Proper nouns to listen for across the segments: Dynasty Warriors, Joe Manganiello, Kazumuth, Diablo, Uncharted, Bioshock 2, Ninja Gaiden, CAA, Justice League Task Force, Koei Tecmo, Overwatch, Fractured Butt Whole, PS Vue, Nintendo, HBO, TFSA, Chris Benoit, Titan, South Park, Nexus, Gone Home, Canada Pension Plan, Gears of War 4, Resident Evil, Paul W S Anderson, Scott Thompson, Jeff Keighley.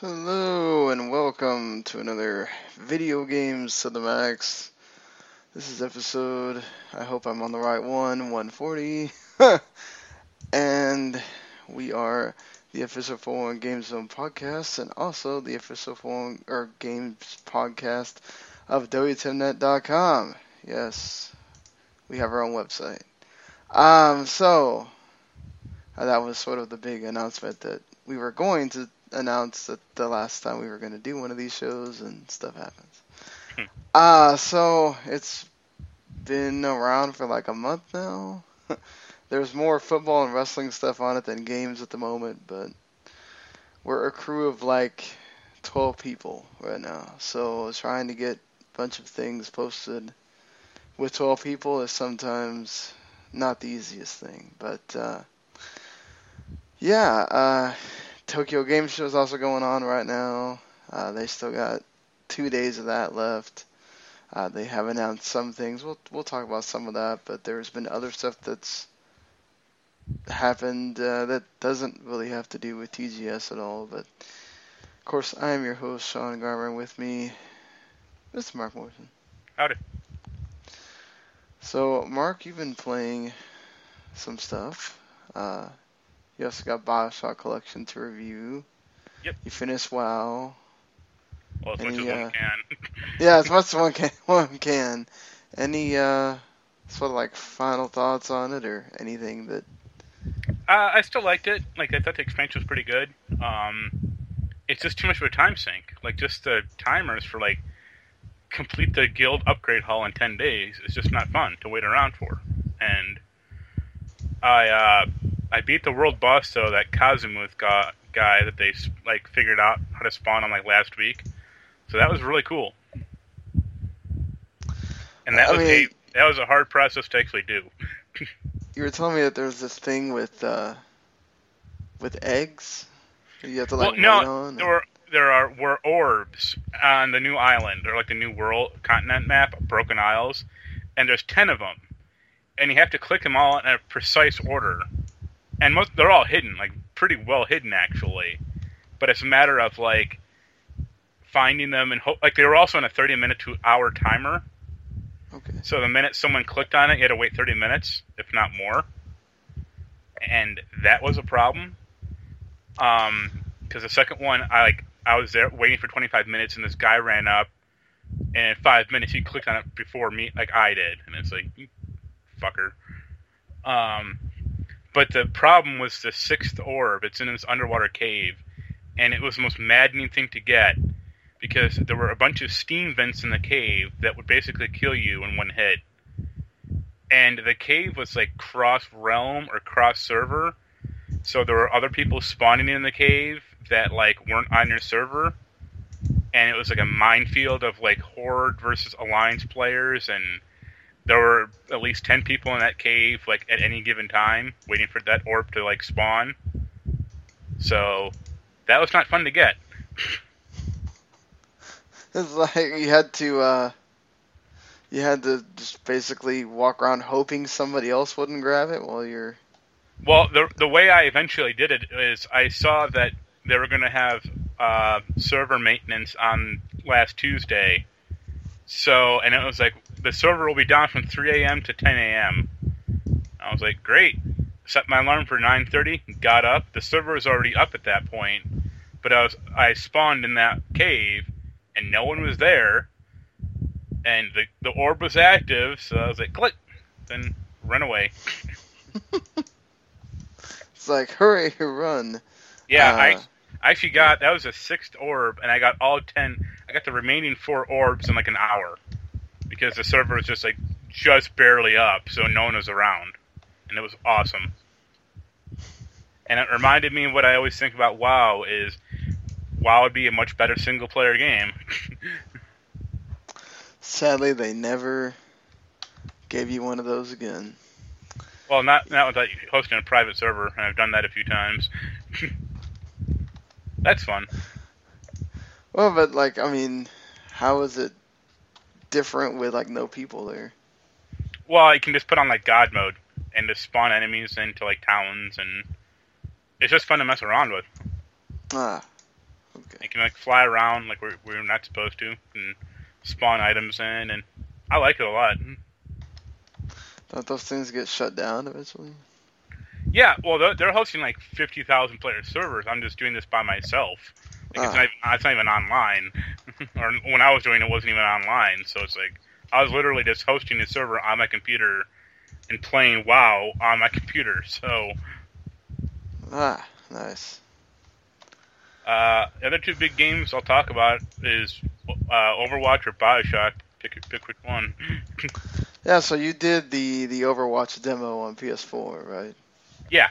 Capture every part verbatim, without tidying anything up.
Hello and welcome to another Video Games Cinemax. This is episode, I hope I'm on the right one, one forty. And we are the official four one Games Zone podcast and also the official four one or Games podcast of W ten net dot com. Yes, we have our own website. Um, so, that was sort of the big announcement that we were going to announced that the last time we were going to do one of these shows, and stuff happens. Uh, so, it's been around for like a month now. There's more football and wrestling stuff on it than games at the moment, but we're a crew of like twelve people right now, so trying to get a bunch of things posted with twelve people is sometimes not the easiest thing, but uh, yeah, uh, Tokyo Game Show is also going on right now. Uh, they still got two days of that left. Uh, they have announced some things. We'll we'll talk about some of that, but there's been other stuff that's happened uh, that doesn't really have to do with T G S at all. But of course, I am your host, Sean Garvin. With me, Mister Mark Morrison. Howdy. So, Mark, you've been playing some stuff. Uh, You also got Bioshock Collection to review. Yep. You finished WoW. Well, as Any, much as uh, one can. Yeah, as much as one can. One can. Any uh, sort of like final thoughts on it or anything that? Uh, I still liked it. Like I thought the expansion was pretty good. Um, it's just too much of a time sink. Like just the timers for like complete the guild upgrade haul in ten days is just not fun to wait around for. And I. Uh, I beat the world boss, though, that Kazumuth guy that they, like, figured out how to spawn on, like, last week. So that was really cool. And that I was mean, a that was a hard process to actually do. You were telling me that there was this thing with, uh, with eggs? You have to, like, well, no, on there, were, there are, were orbs on the new island, or, like, the new world continent map, Broken Isles, and there's ten of them. And you have to click them all in a precise order. And most, they're all hidden, like, pretty well hidden, actually. But it's a matter of, like, finding them and... Ho- like, they were also on a thirty-minute to hour timer. Okay. So the minute someone clicked on it, you had to wait thirty minutes, if not more. And that was a problem. Um, because the second one, I, like, I was there waiting for twenty-five minutes, and this guy ran up, and in five minutes he clicked on it before me, like I did. And it's like, you fucker. Um... But the problem was the sixth orb. It's in this underwater cave. And it was the most maddening thing to get because there were a bunch of steam vents in the cave that would basically kill you in one hit. And the cave was like cross-realm or cross-server. So there were other people spawning in the cave that like weren't on your server. And it was like a minefield of like Horde versus Alliance players and... There were at least ten people in that cave, like, at any given time, waiting for that orb to, like, spawn. So, that was not fun to get. It's like, you had to, uh, you had to just basically walk around hoping somebody else wouldn't grab it while you're... Well, the the way I eventually did it is I saw that they were going to have, uh, server maintenance on last Tuesday. So, and it was like... The server will be down from three a.m. to ten a.m. I was like, great. Set my alarm for nine thirty, got up. The server was already up at that point, but I was I spawned in that cave, and no one was there, and the, the orb was active, so I was like, click, then run away. It's like, hurry, run. Yeah, uh, I... I actually got, that was a sixth orb, and I got all ten, I got the remaining four orbs in like an hour. because the server was just like just barely up, so no one was around, and it was awesome. And it reminded me of what I always think about WoW is WoW would be a much better single player game. Sadly, they never gave you one of those again. Well, not not without hosting a private server, and I've done that a few times. That's fun. Well, but like, I mean, how is it different with like no people there? Well, you can just put on like God mode and just spawn enemies into like towns, and it's just fun to mess around with. Ah, okay. You can like fly around like we're we're not supposed to, and spawn items in, and I like it a lot. Don't those things get shut down eventually? Yeah, well, they're hosting like fifty thousand player servers. I'm just doing this by myself. Like, ah. it's, not even, it's not even online. Or when I was doing it, it wasn't even online. So it's like, I was literally just hosting a server on my computer and playing WoW on my computer. So. Ah, nice. Uh, the other two big games I'll talk about is uh, Overwatch or Bioshock. Pick, pick which one. Yeah, so you did the, the Overwatch demo on P S four, right? Yeah.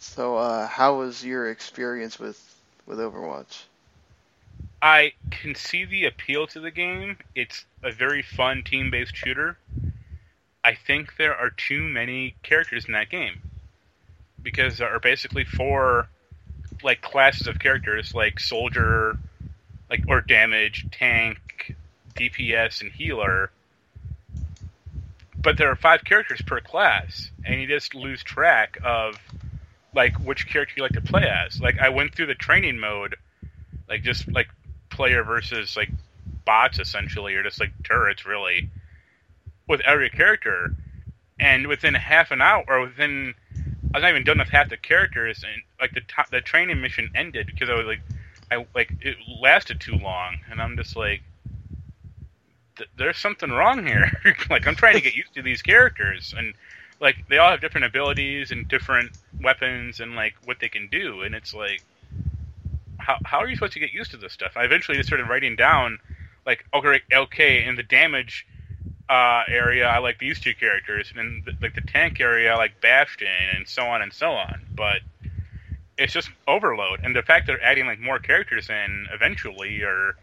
So, uh, how was your experience with, with Overwatch? I can see the appeal to the game. It's a very fun team-based shooter. I think there are too many characters in that game, because there are basically four like classes of characters, like soldier, like or damage, tank, D P S, and healer. But there are five characters per class, and you just lose track of, like, which character you like to play as. Like, I went through the training mode, like, just, like, player versus, like, bots, essentially, or just, like, turrets, really, with every character. And within half an hour, or within, I was not even done with half the characters, and, like, the top, the training mission ended because I was, like, I like it lasted too long, and I'm just, like, there's something wrong here. Like, I'm trying to get used to these characters, and like they all have different abilities and different weapons and like what they can do, and it's like, how how are you supposed to get used to this stuff? I eventually just started writing down, like, okay, okay, in the damage uh, area, I like these two characters, and in the, like the tank area, I like Bastion, and so on and so on. But it's just overload, and the fact they're adding like more characters in eventually, or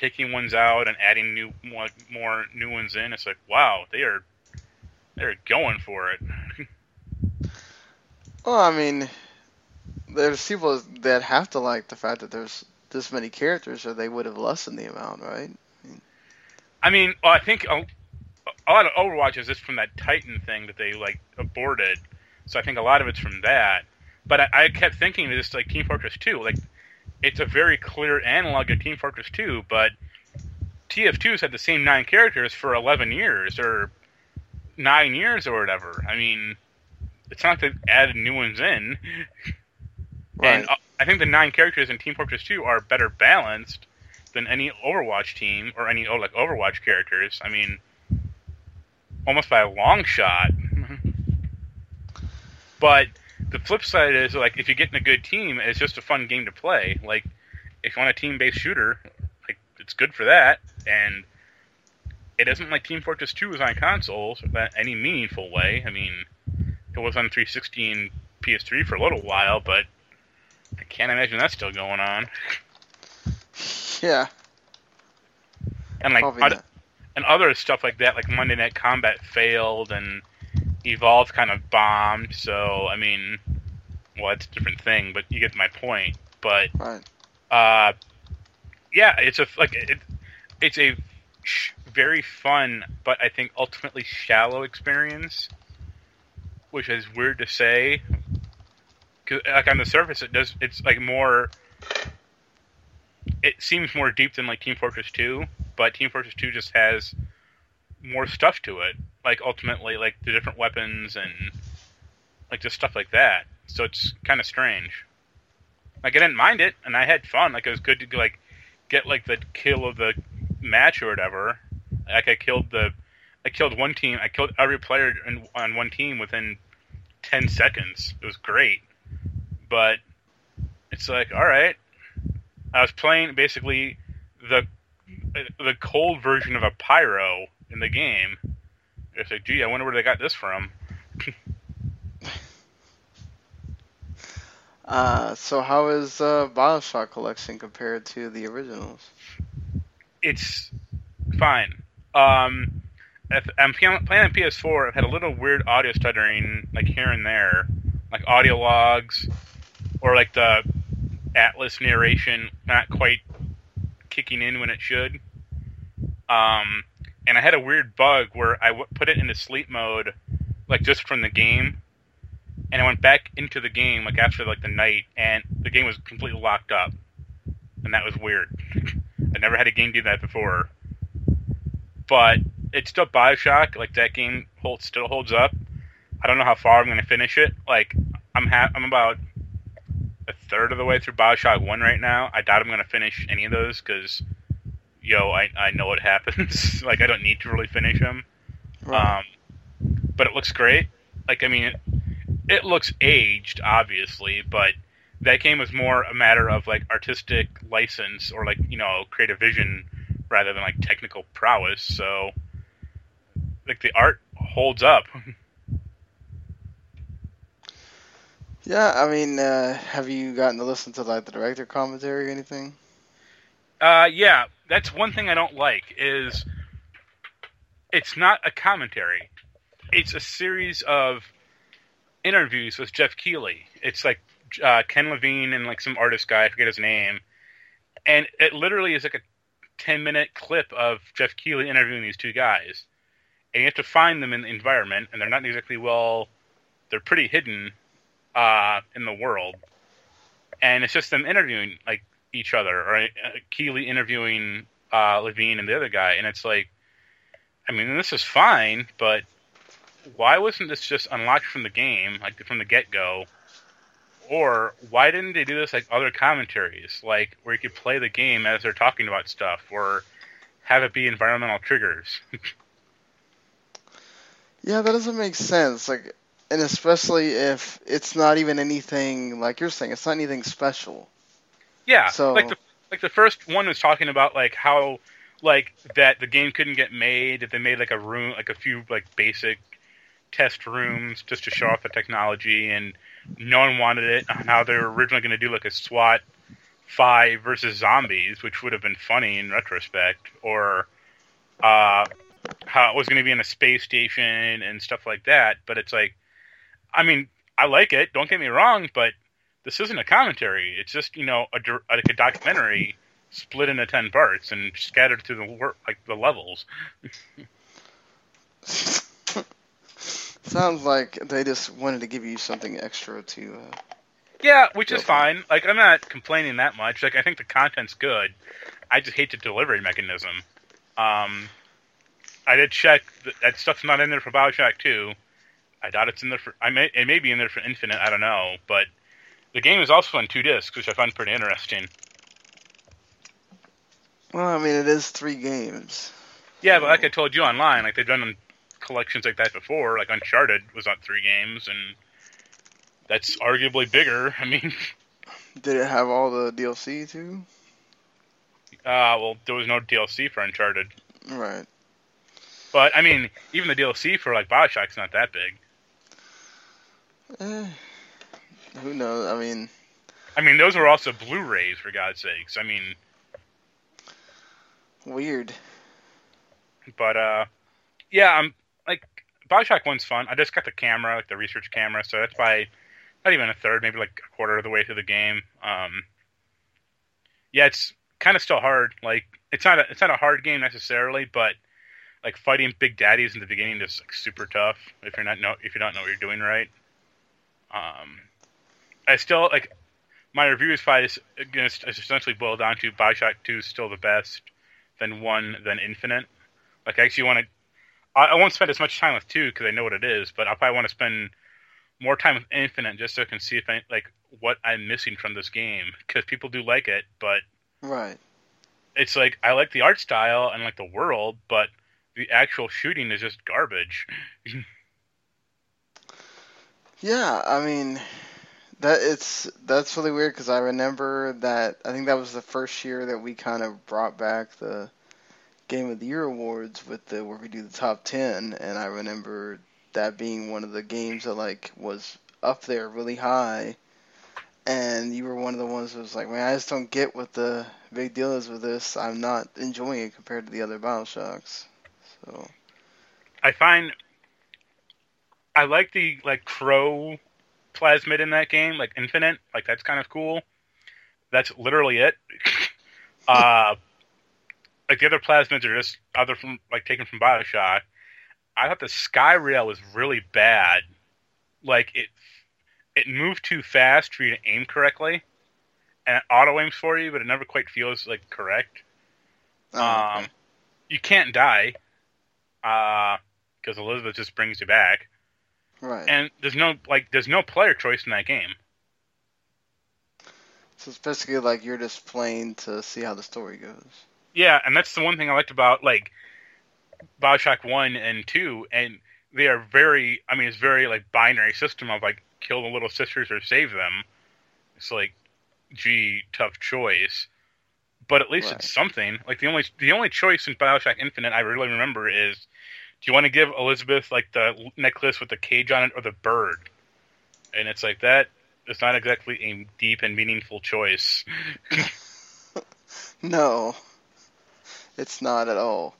taking ones out and adding new more, more new ones in, it's like, wow, they are they're going for it. Well, I mean, there's people that have to like the fact that there's this many characters, or they would have lessened the amount, right? I mean, well, I think a, a lot of Overwatch is just from that Titan thing that they like aborted, so I think a lot of it's from that. But I, I kept thinking of this like Team Fortress two, like. It's a very clear analog of Team Fortress two, but T F two's had the same nine characters for eleven years, or nine years, or whatever. I mean, it's not that they added new ones in. Right. And I think the nine characters in Team Fortress two are better balanced than any Overwatch team, or any like Overwatch characters. I mean, almost by a long shot. But the flip side is, like, if you get in a good team, it's just a fun game to play. Like, if you want a team-based shooter, like, it's good for that, and it isn't like Team Fortress two was on consoles in any meaningful way. I mean, it was on three sixty and P S three for a little while, but I can't imagine that's still going on. Yeah. And, like, other, and other stuff like that, like Monday Night Combat failed, and Evolve kind of bombed, so, I mean, well, it's a different thing, but you get my point. But, right. uh, yeah, it's a, like, it, it's a sh- very fun, but I think ultimately shallow experience, which is weird to say. 'Cause, like, on the surface, it does, it's, like, more, it seems more deep than, like, Team Fortress two, but Team Fortress two just has more stuff to it. Like, ultimately, like, the different weapons and, like, just stuff like that. So it's kind of strange. Like, I didn't mind it, and I had fun. Like, it was good to, like, get, like, the kill of the match or whatever. Like, I killed the... I killed one team. I killed every player in, on one team within ten seconds. It was great. But it's like, alright. I was playing, basically, the the cold version of a pyro in the game. It's like, gee, I wonder where they got this from. uh, so how is uh, Bioshock Collection compared to the originals? It's fine. Um, I'm playing on P S four. I've had a little weird audio stuttering, like here and there, like audio logs, or like the Atlas narration not quite kicking in when it should. Um, and I had a weird bug where I w- put it into sleep mode, like just from the game, and I went back into the game like after like the night, and the game was completely locked up, and that was weird. I never had a game do that before, but it's still Bioshock. Like that game holds, still holds up. I don't know how far I'm going to finish it. Like I'm ha- I'm about a third of the way through Bioshock one right now. I doubt I'm going to finish any of those because, yo, I I know what happens. Like I don't need to really finish them. Right. Um, but it looks great. Like I mean, it, it looks aged, obviously, but that game was more a matter of like artistic license or like, you know, creative vision rather than like technical prowess. So like the art holds up. Yeah, I mean, uh, have you gotten to listen to like the director commentary or anything? Uh, yeah, that's one thing I don't like is it's not a commentary. It's a series of interviews with Jeff Keighley. It's like uh, Ken Levine and like some artist guy, I forget his name. And it literally is like a ten minute clip of Jeff Keighley interviewing these two guys. And you have to find them in the environment, and they're not exactly well, they're pretty hidden uh, in the world. And it's just them interviewing like each other, or uh, Keighley interviewing uh, Levine and the other guy. And it's like, I mean, this is fine, but why wasn't this just unlocked from the game, like from the get-go? Or why didn't they do this like other commentaries, like where you could play the game as they're talking about stuff, or have it be environmental triggers? Yeah, that doesn't make sense. Like, and especially if it's not even anything like you're saying, it's not anything special. Yeah, so like the like the first one was talking about like how like that the game couldn't get made if they made like a room, like a few like basic test rooms just to show off the technology, and no one wanted it. On how they were originally going to do like a SWAT five versus zombies, which would have been funny in retrospect, or uh, how it was going to be in a space station and stuff like that. But it's like, I mean, I like it. Don't get me wrong, but this isn't a commentary. It's just, you know, a, like a documentary split into ten parts and scattered through the work, like the levels. Sounds like they just wanted to give you something extra to... Uh, yeah, which is fine. Like, I'm not complaining that much. Like, I think the content's good. I just hate the delivery mechanism. Um, I did check that, that stuff's not in there for Bioshock two. I doubt it's in there for... I may, it may be in there for Infinite, I don't know. But the game is also on two discs, which I find pretty interesting. Well, I mean, it is three games. Yeah, so. But like I told you online, like, they've done... them collections like that before, like Uncharted was on three games, and that's arguably bigger. I mean, did it have all the D L C too? Uh, well, there was no D L C for Uncharted, right? But I mean, even the D L C for like Bioshock's not that big. Eh, who knows? I mean, I mean, those were also Blu-rays for God's sakes. I mean, weird. But uh, yeah, I'm. Like, Bioshock one's fun. I just got the camera, like the research camera, so that's probably not even a third, maybe like a quarter of the way through the game. Um, yeah, it's kind of still hard. Like, it's not a, it's not a hard game necessarily, but like fighting Big Daddies in the beginning is like super tough if you're not know if you don't know what you're doing right. Um, I still like my review is probably just, it's essentially boiled down to Bioshock two is still the best, then one, then Infinite. Like, I actually want to. I won't spend as much time with two because I know what it is, but I'll probably want to spend more time with Infinite just so I can see if I, like what I'm missing from this game, because people do like it, but right, it's like I like the art style and like the world, but the actual shooting is just garbage. Yeah, I mean that it's that's really weird because I remember that I think that was the first year that we kind of brought back the Game of the Year awards with the where we do the top ten, and I remember that being one of the games that like was up there really high, and you were one of the ones that was like, man, I just don't get what the big deal is with this. I'm not enjoying it compared to the other Bioshocks. So I find I like the like crow plasmid in that game, like Infinite, like that's kind of cool. That's literally it. uh Like, the other plasmids are just other from, like, taken from Bioshock. I thought the Skyrail was really bad. Like, it it moved too fast for you to aim correctly. And it auto-aims for you, but it never quite feels, like, correct. Oh, um, okay. You can't die. Because uh, Elizabeth just brings you back. Right. And there's no, like, there's no player choice in that game. So it's basically like you're just playing to see how the story goes. Yeah, and that's the one thing I liked about, like, Bioshock one and two, and they are very, I mean, it's very, like, binary system of, like, kill the little sisters or save them. It's like, gee, tough choice. But at least right. It's something. Like, the only the only choice in Bioshock Infinite I really remember is, do you want to give Elizabeth, like, the necklace with the cage on it or the bird? And it's like, that is not exactly a deep and meaningful choice. No. It's not at all.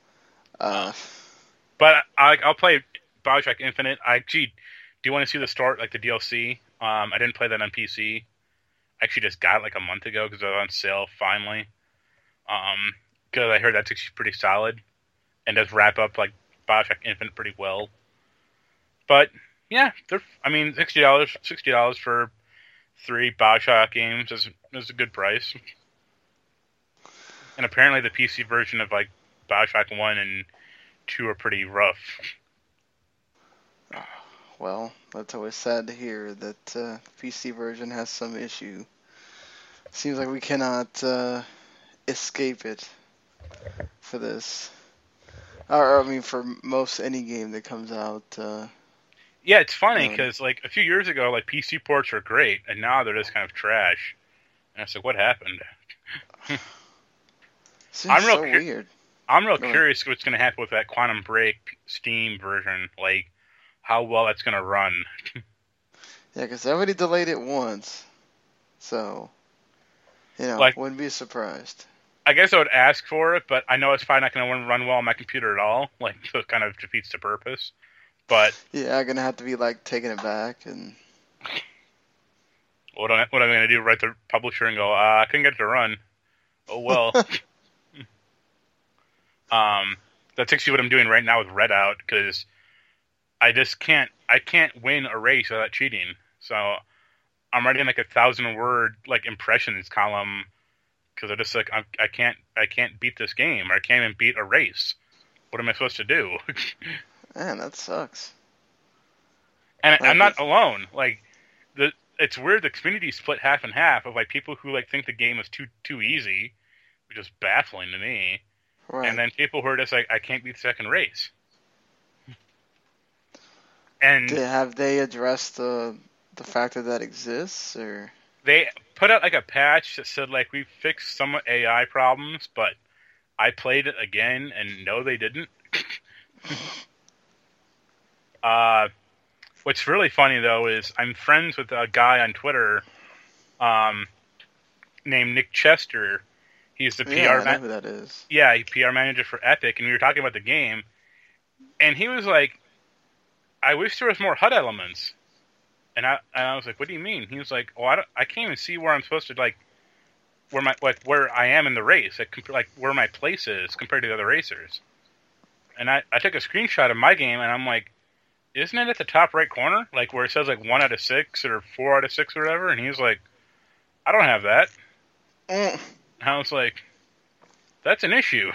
Uh, but I, I'll play Bioshock Infinite. I actually, do you want to see the start, like the D L C? Um, I didn't play that on P C. I actually just got it like a month ago because it was on sale finally. Because um, I heard that's actually pretty solid and does wrap up like Bioshock Infinite pretty well. But yeah, they're, I mean, sixty dollars, sixty dollars for three Bioshock games is is a good price. And apparently the P C version of, like, Bioshock one and two are pretty rough. Well, that's always sad to hear that uh, P C version has some issue. Seems like we cannot uh, escape it for this. Or, I mean, for most any game that comes out. Uh, yeah, it's funny, because, um, like, a few years ago, like, P C ports were great, and now they're just kind of trash. And I was like, what happened? Seems I'm real so cu- weird. I'm real Go curious ahead. What's going to happen with that Quantum Break Steam version. Like, how well that's going to run. Yeah, because they already delayed it once. So, you know, like, wouldn't be surprised. I guess I would ask for it, but I know it's probably not going to run well on my computer at all. Like, so it kind of defeats the purpose. But yeah, I'm going to have to be, like, taking it back. And What, I, what am I going to do? Write the publisher and go, uh, I couldn't get it to run. Oh, well. Um, that's actually what I'm doing right now with Redout, because I just can't, I can't win a race without cheating. So I'm writing like a thousand word, like impressions column, because I just like, I'm, I can't, I can't beat this game, or I can't even beat a race. What am I supposed to do? Man, that sucks. And like I'm not it's... alone. Like the, it's weird. The community split half and half of like people who like think the game is too, too easy, which is baffling to me. Right. And then people who are just like, I can't beat the second race. And Did, have they addressed the the fact that that exists, or they put out like a patch that said like we fixed some A I problems, but I played it again and no, they didn't. uh, what's really funny though is I'm friends with a guy on Twitter, um, named Nick Chester. He's the P R yeah, man- who that is. Yeah, P R manager for Epic, and we were talking about the game, and he was like, I wish there was more H U D elements. And I and I was like, what do you mean? He was like, oh, I, don't, I can't even see where I'm supposed to, like, where my like where I am in the race, like, comp- like where my place is compared to the other racers. And I, I took a screenshot of my game, and I'm like, isn't it at the top right corner, like where it says, like, one out of six or four out of six or whatever? And he was like, I don't have that. Mm. And I was like, that's an issue.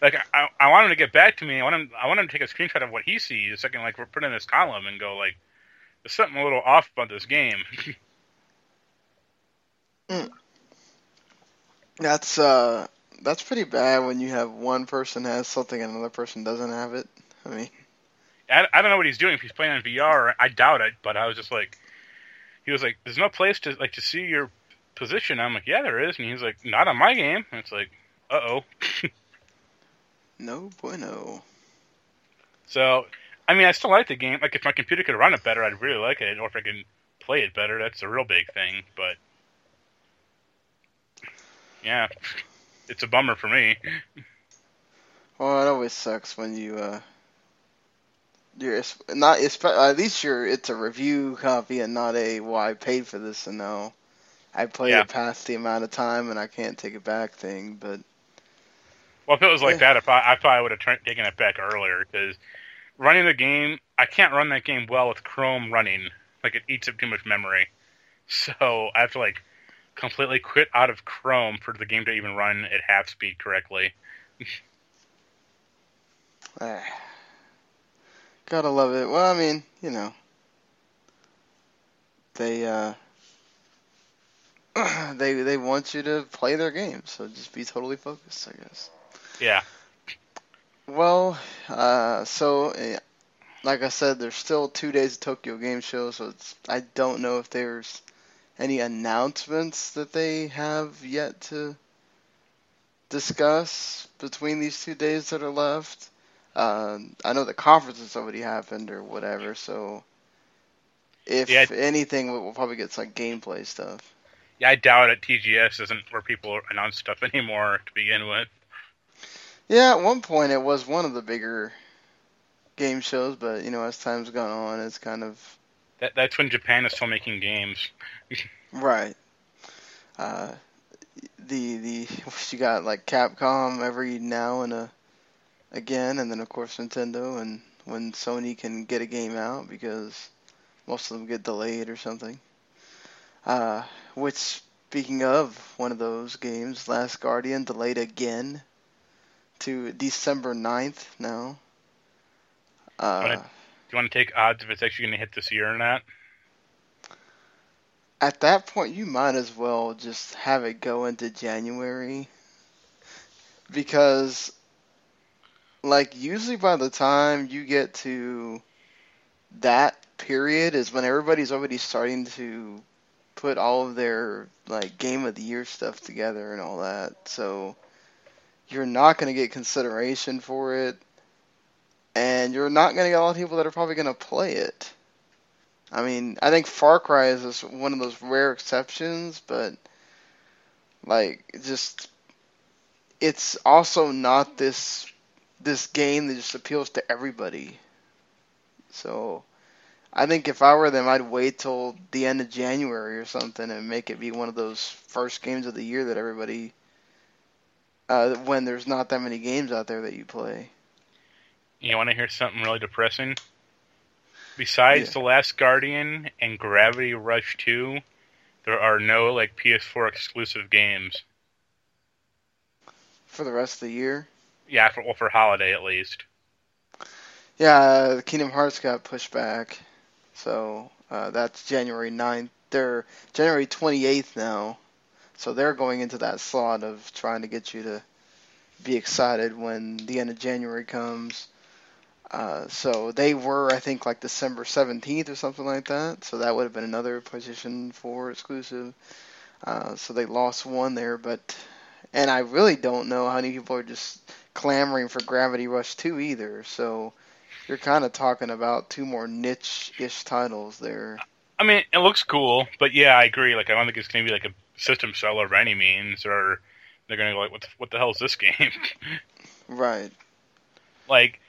Like, I, I want him to get back to me. I want him I want him to take a screenshot of what he sees so I can, like, put in this column and go, like, there's something a little off about this game. mm. That's, uh, that's pretty bad when you have one person has something and another person doesn't have it. I mean, I, I don't know what he's doing. If he's playing on V R, I doubt it, but I was just like, he was like, there's no place to, like, to see your position. I'm like, yeah, there is. And he's like, not on my game. And it's like, uh-oh. No bueno. So, I mean, I still like the game. Like, if my computer could run it better, I'd really like it. Or if I can play it better, that's a real big thing. But, yeah, it's a bummer for me. Well, it always sucks when you, uh, you're not, at least you're, it's a review copy and not a, well, I paid for this and now I played yeah. it past the amount of time and I can't take it back thing, but. Well, if it was like yeah. that, if I, I probably would have t- taken it back earlier, because running the game, I can't run that game well with Chrome running. Like, it eats up too much memory. So I have to, like, completely quit out of Chrome for the game to even run at half speed correctly. Ah, gotta love it. Well, I mean, you know, they uh, they they want you to play their game, so just be totally focused, I guess. Yeah. Well, uh, so uh, like I said, there's still two days of Tokyo Game Show, so it's, I don't know if there's any announcements that they have yet to discuss between these two days that are left. Uh, I know the conference has already happened or whatever, so if yeah, anything, we'll probably get some gameplay stuff. Yeah, I doubt it. T G S isn't where people announce stuff anymore to begin with. Yeah, at one point it was one of the bigger game shows, but, you know, as time's gone on, it's kind of... That, that's when Japan is still making games. Right. Uh, the, the, you got, like, Capcom every now and a... Again, and then of course Nintendo, and when Sony can get a game out because most of them get delayed or something. Uh, which, speaking of one of those games, Last Guardian delayed again to December ninth now. Uh, do, you wanna, do you want to take odds if it's actually going to hit this year or not? At that point, you might as well just have it go into January, because... Like, usually by the time you get to that period is when everybody's already starting to put all of their, like, Game of the Year stuff together and all that. So you're not going to get consideration for it. And you're not going to get a lot of people that are probably going to play it. I mean, I think Far Cry is just one of those rare exceptions, but, like, just... It's also not this... this game that just appeals to everybody. So, I think if I were them, I'd wait till the end of January or something and make it be one of those first games of the year that everybody, uh, when there's not that many games out there that you play. You want to hear something really depressing? Besides yeah. The Last Guardian and Gravity Rush two, there are no, like, P S four exclusive games. For the rest of the year? Yeah, for, well, for holiday at least. Yeah, Kingdom Hearts got pushed back, so uh, that's January ninth. They're January twenty-eighth now, so they're going into that slot of trying to get you to be excited when the end of January comes. Uh, so they were, I think, like December seventeenth or something like that, so that would have been another PlayStation four exclusive. Uh, so they lost one there, but... And I really don't know how many people are just clamoring for Gravity Rush two either. So you're kind of talking about two more niche-ish titles there. I mean, it looks cool, but yeah, I agree. Like, I don't think it's going to be like a system seller by any means, or they're going to go like, what the, what the hell is this game? Right. Like,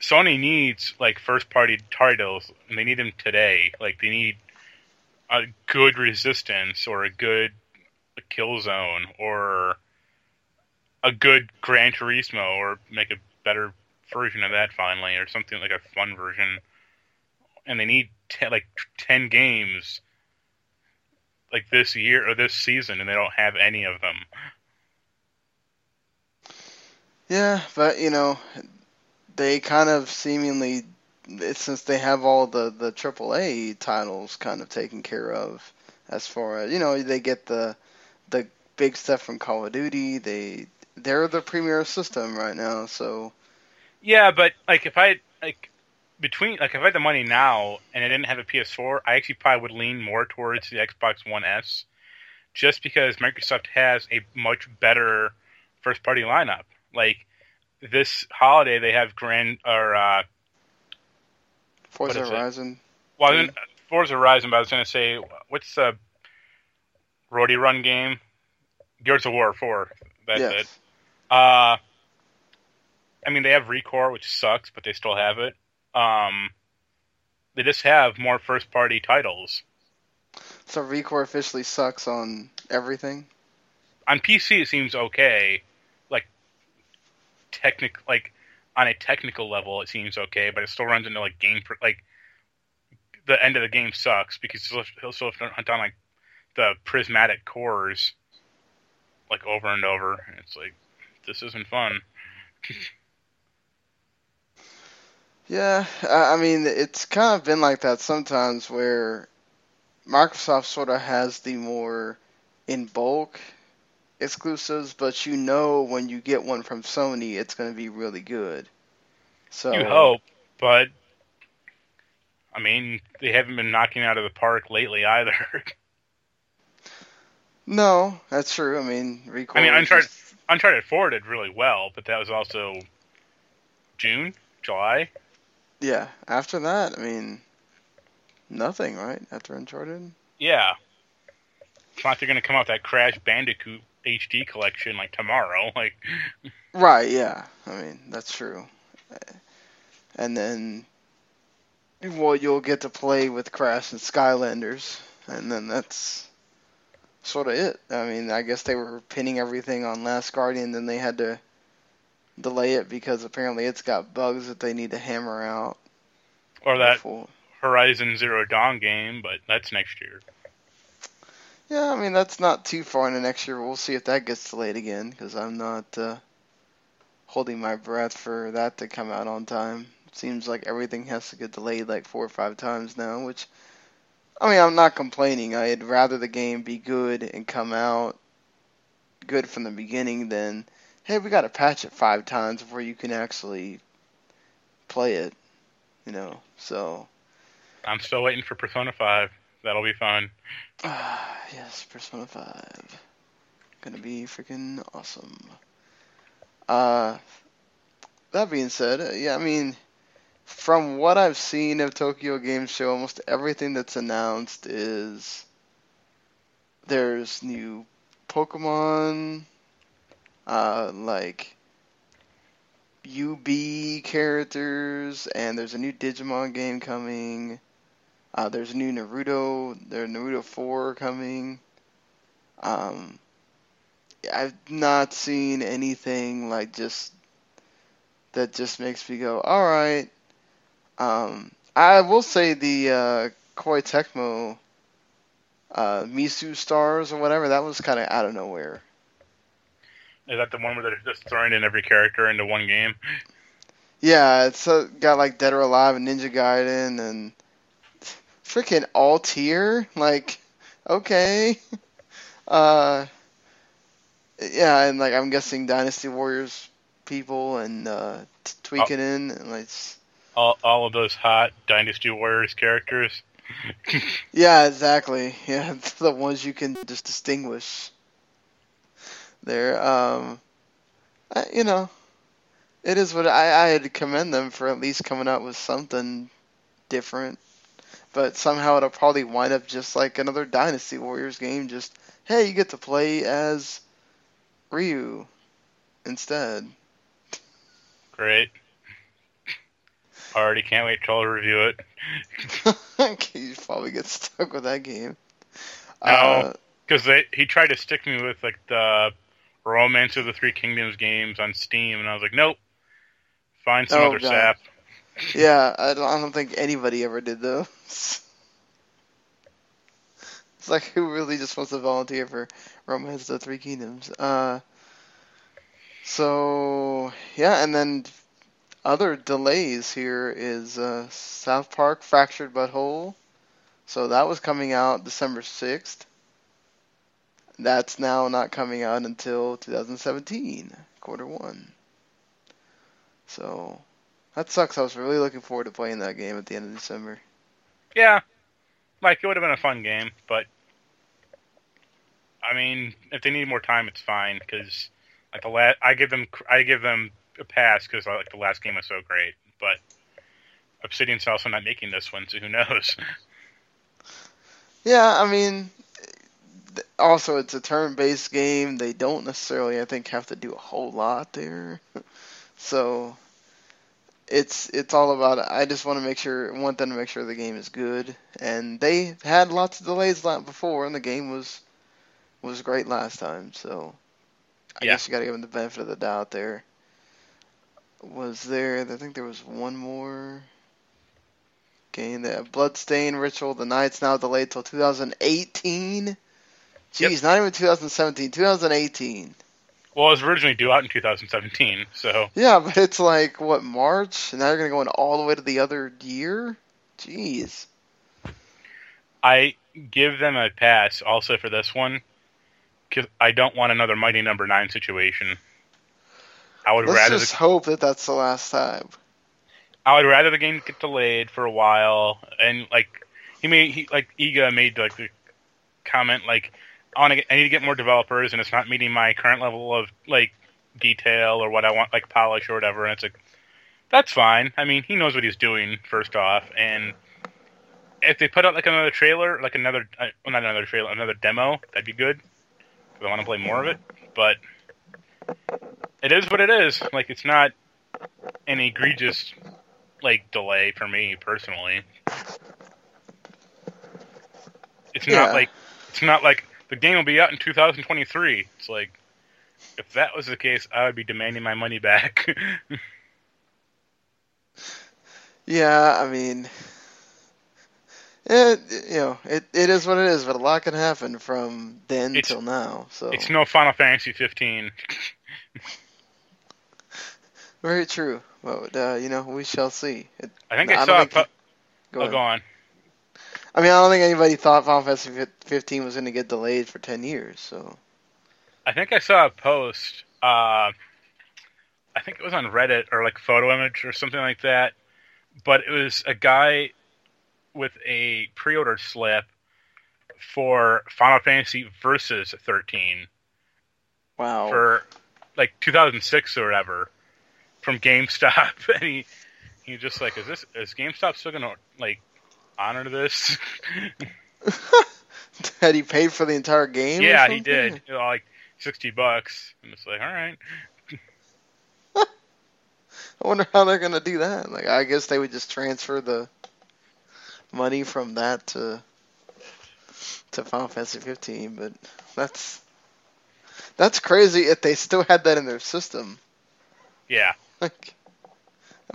Sony needs like first-party titles, and they need them today. Like, they need a good Resistance or a good Killzone or a good Gran Turismo, or make a better version of that finally, or something like a fun version. And they need t- like ten games like this year or this season, and they don't have any of them. Yeah, but you know, they kind of seemingly, since they have all the the triple A titles kind of taken care of, as far as, you know, they get the the big stuff from Call of Duty. They they're the premier system right now, so yeah. But like, if I like between like if I had the money now and I didn't have a P S four, I actually probably would lean more towards the Xbox One S, just because Microsoft has a much better first party lineup. Like, this holiday they have Grand or uh, Forza Horizon. It? Well, mm-hmm. I mean, Forza Horizon, but I was going to say, what's the roadie run game? Gears of War four. That's yes. it. Uh, I mean, they have ReCore, which sucks, but they still have it. Um, they just have more first-party titles. So ReCore officially sucks on everything? On P C, it seems okay. Like, technic, like on a technical level, it seems okay, but it still runs into like game, like the end of the game sucks because he'll still hunt on like the prismatic cores, like over and over. And it's like this isn't fun. Yeah, I mean, it's kind of been like that sometimes where Microsoft sort of has the more in bulk exclusives, but you know when you get one from Sony, it's going to be really good. So you hope, but I mean, they haven't been knocking out of the park lately either. No, that's true. I mean, I mean, Uncharted, just... Uncharted four did really well, but that was also June, July. Yeah, after that, I mean, nothing, right? After Uncharted? Yeah. It's not like they're going to come out with that Crash Bandicoot H D collection like tomorrow. Like, right, yeah. I mean, that's true. And then, well, you'll get to play with Crash and Skylanders, and then that's sort of it. I mean, I guess they were pinning everything on Last Guardian, then they had to delay it because apparently it's got bugs that they need to hammer out. Or that before. Horizon Zero Dawn game, but that's next year. Yeah, I mean, that's not too far into next year. We'll see if that gets delayed again, because I'm not uh, holding my breath for that to come out on time. Seems like everything has to get delayed like four or five times now, which, I mean, I'm not complaining. I'd rather the game be good and come out good from the beginning than, hey, we got to patch it five times before you can actually play it, you know, so. I'm still waiting for Persona five. That'll be fun. Uh, yes, Persona five. Gonna be freaking awesome. Uh, that being said, yeah, I mean, from what I've seen of Tokyo Game Show, almost everything that's announced is there's new Pokemon, uh, like U B characters, and there's a new Digimon game coming. Uh, there's a new Naruto, there's Naruto four coming. Um, I've not seen anything like just that just makes me go, all right. Um, I will say the uh, Koei Tecmo uh, Misu Stars or whatever, that was kind of out of nowhere. Is that the one where they're just throwing in every character into one game? Yeah, it's uh, got like Dead or Alive and Ninja Gaiden and freaking all-tier. Like, okay. Uh, yeah, and like I'm guessing Dynasty Warriors people and uh, t- tweaking oh. in. And, like, All, all of those hot Dynasty Warriors characters. Yeah, exactly. Yeah, the ones you can just distinguish there. Um, I, you know, it is what I, I had commend them for at least coming out with something different. But somehow it'll probably wind up just like another Dynasty Warriors game. Just, hey, you get to play as Ryu instead. Great. Already can't wait till I review it. You probably get stuck with that game. No, because uh, he tried to stick me with like the Romance of the Three Kingdoms games on Steam, and I was like, nope. Find some oh, other God. sap. Yeah, I don't, I don't think anybody ever did those. It's like, who really just wants to volunteer for Romance of the Three Kingdoms? Uh, so, yeah, and then other delays here is uh, South Park Fractured But Whole. So that was coming out December sixth. That's now not coming out until twenty seventeen, quarter one. So that sucks. I was really looking forward to playing that game at the end of December. Yeah. Like, it would have been a fun game, but I mean, if they need more time, it's fine, because like the la- I give them I give them a pass because like the last game was so great, but Obsidian's also not making this one, so who knows? Yeah, I mean, also it's a turn-based game. They don't necessarily, I think, have to do a whole lot there. So it's it's all about. I just want to make sure, want them to make sure the game is good. And they had lots of delays before, and the game was was great last time. So I yeah. guess you got to give them the benefit of the doubt there. Was there? I think there was one more game. That Bloodstained Ritual of the Night's now delayed till two thousand eighteen. Jeez, yep. Not even two thousand seventeen, two thousand eighteen. Well, it was originally due out in two thousand seventeen, so... Yeah, but it's like, what, March? And now you're going to go in all the way to the other year? Jeez. I give them a pass also for this one, because I don't want another Mighty Number nine situation. I would Let's rather just the, hope that that's the last time. I would rather the game get delayed for a while, and like he made, he, like Iga made like the comment like, I want to, I need to get more developers, and it's not meeting my current level of like detail or what I want, like polish or whatever. And it's like, that's fine. I mean, he knows what he's doing first off, and if they put out like another trailer, like another, uh, well, not another trailer, another demo, that'd be good. I want to play more of it, but. It is what it is. Like, it's not an egregious, like, delay for me, personally. It's yeah. not like, it's not like, the game will be out in two thousand twenty-three. It's like, if that was the case, I would be demanding my money back. Yeah, I mean, it, you know, it, it is what it is, but a lot can happen from then it's, till now, so. It's no Final Fantasy fifteen. Very true. Well, uh, you know, we shall see. It, I think no, I, I saw... Think pu- go, oh, go on. I mean, I don't think anybody thought Final Fantasy fifteen was going to get delayed for ten years, so... I think I saw a post, uh... I think it was on Reddit, or like Photo Image, or something like that, but it was a guy with a pre-order slip for Final Fantasy Versus thirteen. Wow. For, like, two thousand six or whatever. From GameStop, and he he just like, is this is GameStop still gonna like honor this? Had he paid for the entire game? Yeah, he did, you know, like sixty bucks. I'm just like, all right. I wonder how they're gonna do that. Like, I guess they would just transfer the money from that to to Final Fantasy fifteen, but that's that's crazy if they still had that in their system. Yeah. Like,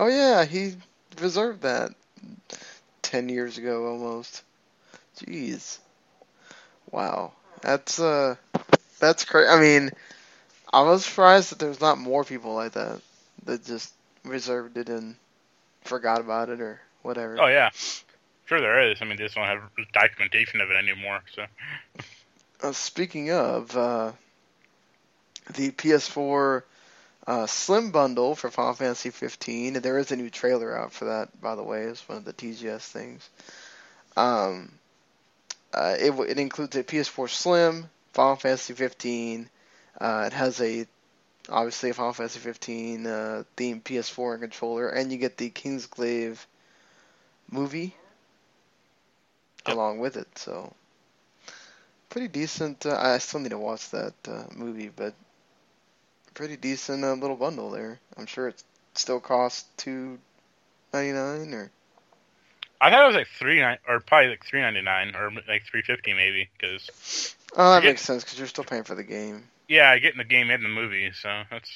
oh yeah, he deserved that ten years ago almost. Jeez, wow, that's uh, that's crazy. I mean, I was surprised that there's not more people like that that just reserved it and forgot about it or whatever. Oh yeah, sure there is. I mean, they just don't have documentation of it anymore. So, uh, speaking of uh, the P S four. Uh, Slim Bundle for Final Fantasy fifteen. There is a new trailer out for that, by the way. It's one of the T G S things. Um, uh, it, it includes a P S four Slim, Final Fantasy fifteen. Uh, it has a, obviously, a Final Fantasy fifteen uh, themed P S four and controller, and you get the Kingsglaive movie yep. along with it. So, pretty decent. Uh, I still need to watch that uh, movie, but. Pretty decent uh, little bundle there. I'm sure it still costs two ninety nine or. I thought it was like three nine or probably like three ninety nine or like three fifty maybe because. Oh, that makes get, sense because you're still paying for the game. Yeah, getting the game and the movie, so that's.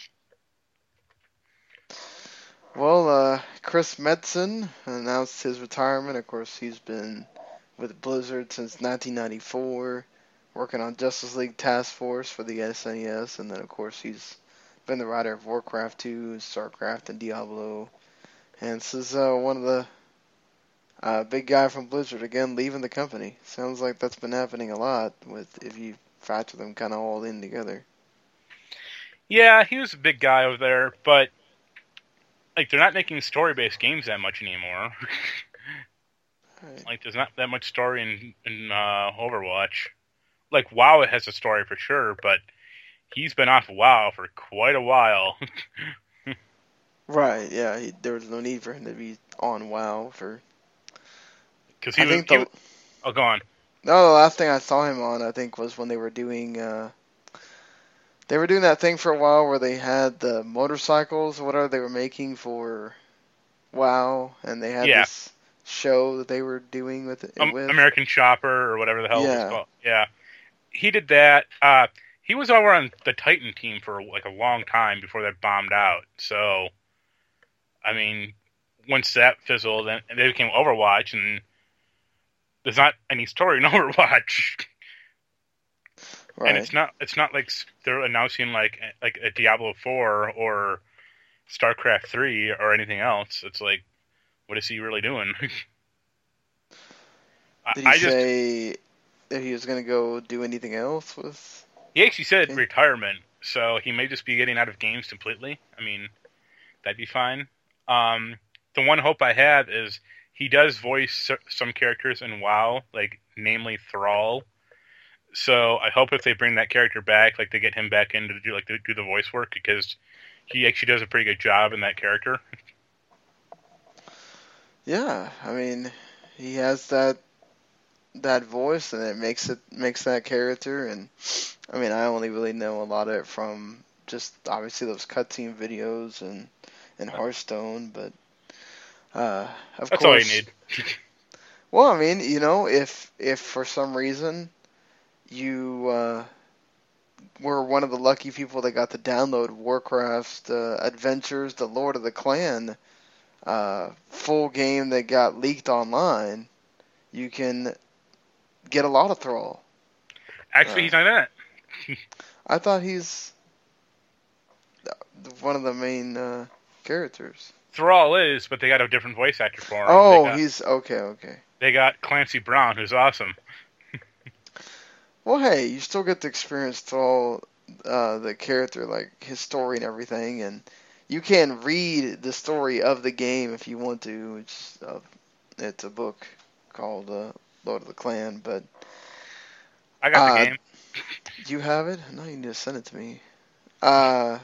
Well, uh, Chris Metzen announced his retirement. Of course, he's been with Blizzard since nineteen ninety-four, working on Justice League Task Force for the S N E S, and then of course he's. Been the writer of Warcraft two, StarCraft, and Diablo. And this is uh, one of the uh, big guy from Blizzard, again, leaving the company. Sounds like that's been happening a lot, with if you factor them kind of all in together. Yeah, he was a big guy over there, but like they're not making story-based games that much anymore. Right. Like there's not that much story in, in uh, Overwatch. Like WoW it has a story for sure, but... He's been off WoW for quite a while. Right, yeah, he, there was no need for him to be on WoW for... Because he, was, he the, was... Oh, go on. No, the last thing I saw him on, I think, was when they were doing... Uh, they were doing that thing for a while where they had the motorcycles, whatever they were making for WoW, and they had yeah. this show that they were doing with... Um, with. American Shopper, or whatever the hell yeah. it was called. Yeah. He did that... Uh, He was over on the Titan team for, like, a long time before that bombed out. So, I mean, once that fizzled, then they became Overwatch, and there's not any story in Overwatch. Right. And it's not it's not like they're announcing, like, like a Diablo four or StarCraft three or anything else. It's like, what is he really doing? Did he I just, say that he was going to go do anything else with... He actually said retirement, so he may just be getting out of games completely. I mean, that'd be fine. Um, the one hope I have is he does voice some characters in WoW, like namely Thrall. So I hope if they bring that character back, like they get him back in to do like to do the voice work because he actually does a pretty good job in that character. Yeah, I mean, he has that. that voice and it makes it makes that character. And I mean, I only really know a lot of it from just obviously those cutscene videos and and Hearthstone, but uh of that's course all you need. Well, I mean, you know, if if for some reason you uh were one of the lucky people that got to download Warcraft's uh, Adventures the Lord of the Clan uh full game that got leaked online, you can get a lot of Thrall. Actually, uh, he's not that. I thought he's one of the main uh, characters. Thrall is, but they got a different voice actor for him. Oh, got, he's... Okay, okay. They got Clancy Brown, who's awesome. Well, hey, you still get to experience Thrall, uh, the character, like, his story and everything, and you can read the story of the game if you want to. It's, uh, it's a book called... Uh, Lord of the Clan, but I got uh, the game. You have it? No, you need to send it to me. Uh,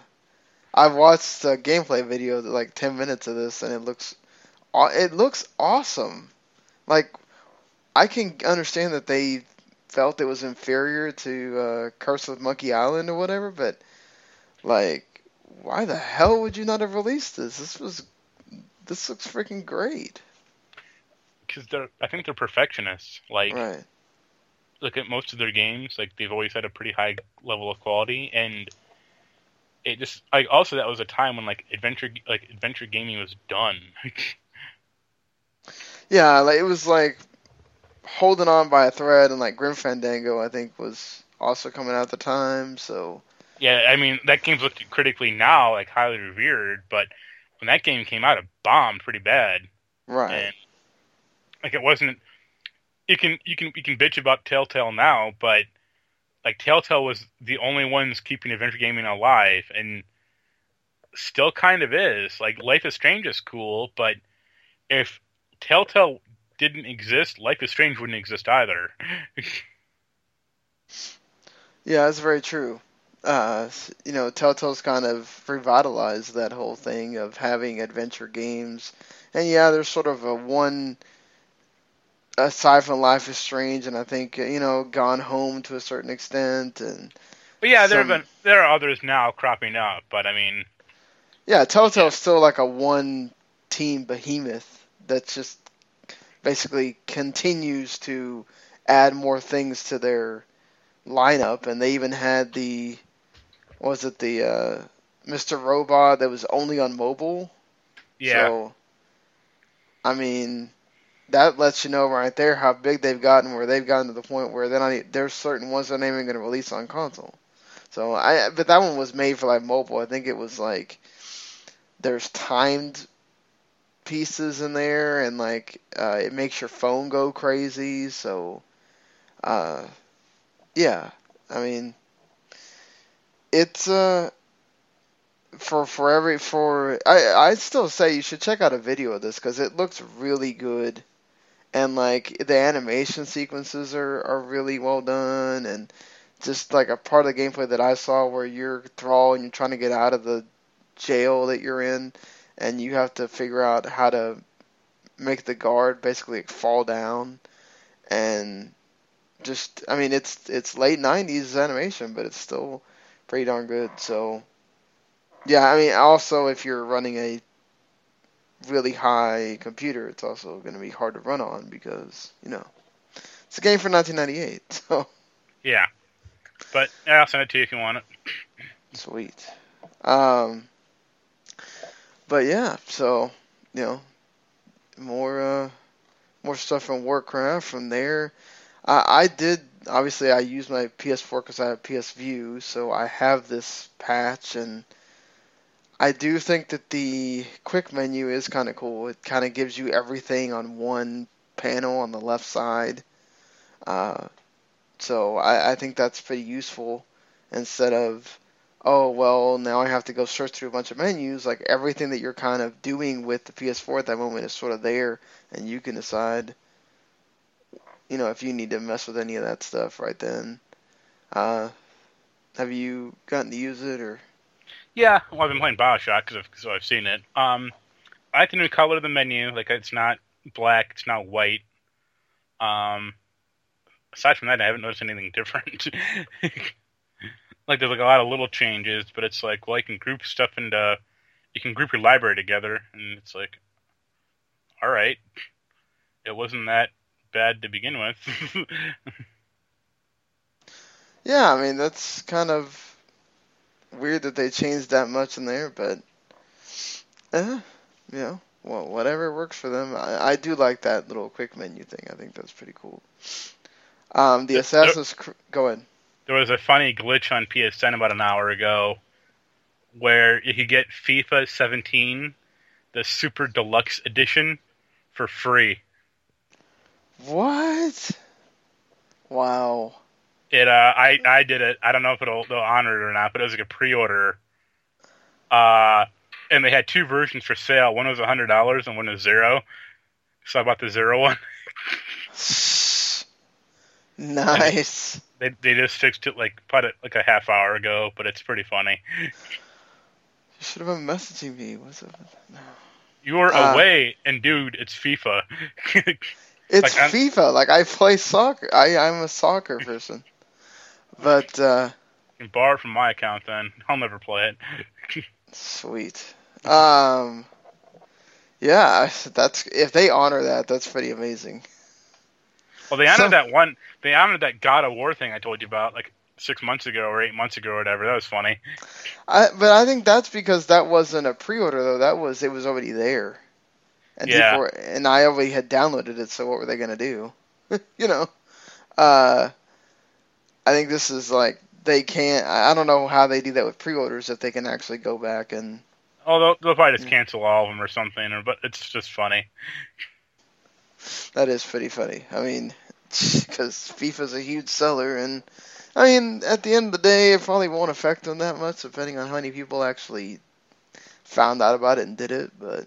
I watched a gameplay video, like ten minutes of this, and it looks, it looks awesome. Like, I can understand that they felt it was inferior to uh, Curse of Monkey Island or whatever, but like, why the hell would you not have released this? This was, this looks freaking great. Because they're, I think they're perfectionists. Like, right. Look at most of their games. Like, they've always had a pretty high level of quality, and it just like also that was a time when like adventure like adventure gaming was done. Yeah, like it was like holding on by a thread, and like Grim Fandango, I think, was also coming out at the time. So yeah, I mean that game's looked critically now like highly revered, but when that game came out, it bombed pretty bad. Right. And, like it wasn't. You can you can you can bitch about Telltale now, but like Telltale was the only ones keeping adventure gaming alive, and still kind of is. Like Life is Strange is cool, but if Telltale didn't exist, Life is Strange wouldn't exist either. Yeah, that's very true. Uh, you know, Telltale's kind of revitalized that whole thing of having adventure games, and yeah, there's sort of a one. Aside from Life is Strange, and I think, you know, Gone Home to a certain extent, and but yeah, there some... have been, there are others now cropping up, but I mean, yeah, Telltale's yeah. still like a one-team behemoth that just basically continues to add more things to their lineup, and they even had the what was it the uh, Mister Robot that was only on mobile? Yeah, so, I mean. That lets you know right there how big they've gotten, where they've gotten to the point where they're not, there's certain ones they're not even going to release on console. So I, but that one was made for like mobile. I think it was like there's timed pieces in there, and like uh, it makes your phone go crazy. So uh, yeah, I mean it's uh, for for every for I I still say you should check out a video of this because it looks really good. And, like, the animation sequences are, are really well done. And just, like, a part of the gameplay that I saw where you're Thrall and you're trying to get out of the jail that you're in. and you have to figure out how to make the guard basically fall down, and just, I mean, it's it's late nineties animation, but it's still pretty darn good. So, yeah, I mean, also if you're running a really high computer, it's also going to be hard to run on because, you know, it's a game for nineteen ninety-eight. So, yeah, but I'll send it to you if you want it. Sweet. Um, but yeah, so, you know, more uh, more stuff from Warcraft from there. I, I did, obviously, I used my P S four because I have P S Vue, so I have this patch, and I do think that the quick menu is kind of cool. It kind of gives you everything on one panel on the left side. Uh, so I, I think that's pretty useful instead of, oh, well, now I have to go search through a bunch of menus. Like, everything that you're kind of doing with the P S four at that moment is sort of there, and you can decide, you know, if you need to mess with any of that stuff right then. Uh, have you gotten to use it, or? Yeah, well, I've been playing Bioshock, because I've, so I've seen it. Um, I like the new color of the menu. Like, it's not black, it's not white. Um, aside from that, I haven't noticed anything different. Like, there's, like, a lot of little changes, but it's like, well, you can group stuff into, you can group your library together, and it's like, all right, it wasn't that bad to begin with. Yeah, I mean, that's kind of weird that they changed that much in there, but, eh, you know, well, whatever works for them. I, I do like that little quick menu thing. I think that's pretty cool. Um, the Assassin's... Cr- go ahead. There was a funny glitch on P S N about an hour ago where you could get FIFA seventeen, the Super Deluxe Edition, for free. What? Wow. It. Uh, I, I did it. I don't know if it'll, they'll honor it or not, but it was like a pre-order. Uh, and they had two versions for sale. One was one hundred dollars and one was zero. So I bought the zero one. Nice. They they just fixed it like put it like a half hour ago, but it's pretty funny. You should have been messaging me. What's up? No. You were uh, away, and dude, it's FIFA. It's like, FIFA. Like, I play soccer. I I'm a soccer person. But uh, you can borrow it from my account then. I'll never play it. Sweet. Um. Yeah, that's if they honor that, that's pretty amazing. Well, they honored so, that one. They honored that God of War thing I told you about, like six months ago or eight months ago or whatever. That was funny. I, but I think that's because that wasn't a pre-order though. That was it was already there, and yeah. people were, and I already had downloaded it. So what were they gonna do? You know, uh, I think this is like they can't. I don't know how they do that with pre-orders if they can actually go back and. Oh, they'll, they'll probably just cancel all of them or something. Or but it's just funny. That is pretty funny. I mean, because FIFA's a huge seller, and I mean, at the end of the day, it probably won't affect them that much, depending on how many people actually found out about it and did it. But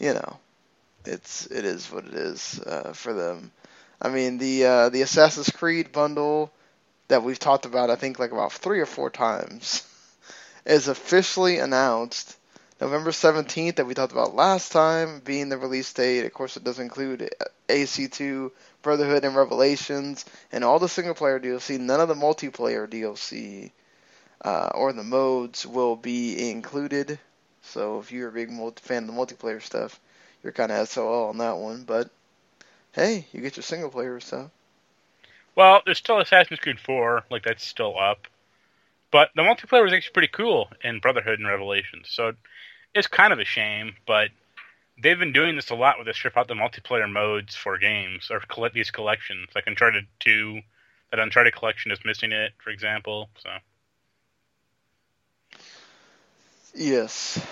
you know, it's it is what it is uh, for them. I mean, the uh, the Assassin's Creed bundle that we've talked about, I think, like about three or four times, is officially announced. November seventeenth that we talked about last time being the release date. Of course, it does include A C two, Brotherhood, and Revelations, and all the single-player D L C. None of the multiplayer D L C uh, or the modes will be included. So if you're a big multi- fan of the multiplayer stuff, you're kind of S O L on that one. But, hey, you get your single-player stuff. Well, there's still Assassin's Creed four. Like, that's still up. But the multiplayer was actually pretty cool in Brotherhood and Revelations, so it's kind of a shame, but they've been doing this a lot where they strip out the multiplayer modes for games, or collect these collections, like Uncharted two, that Uncharted collection is missing it, for example, so. Yes.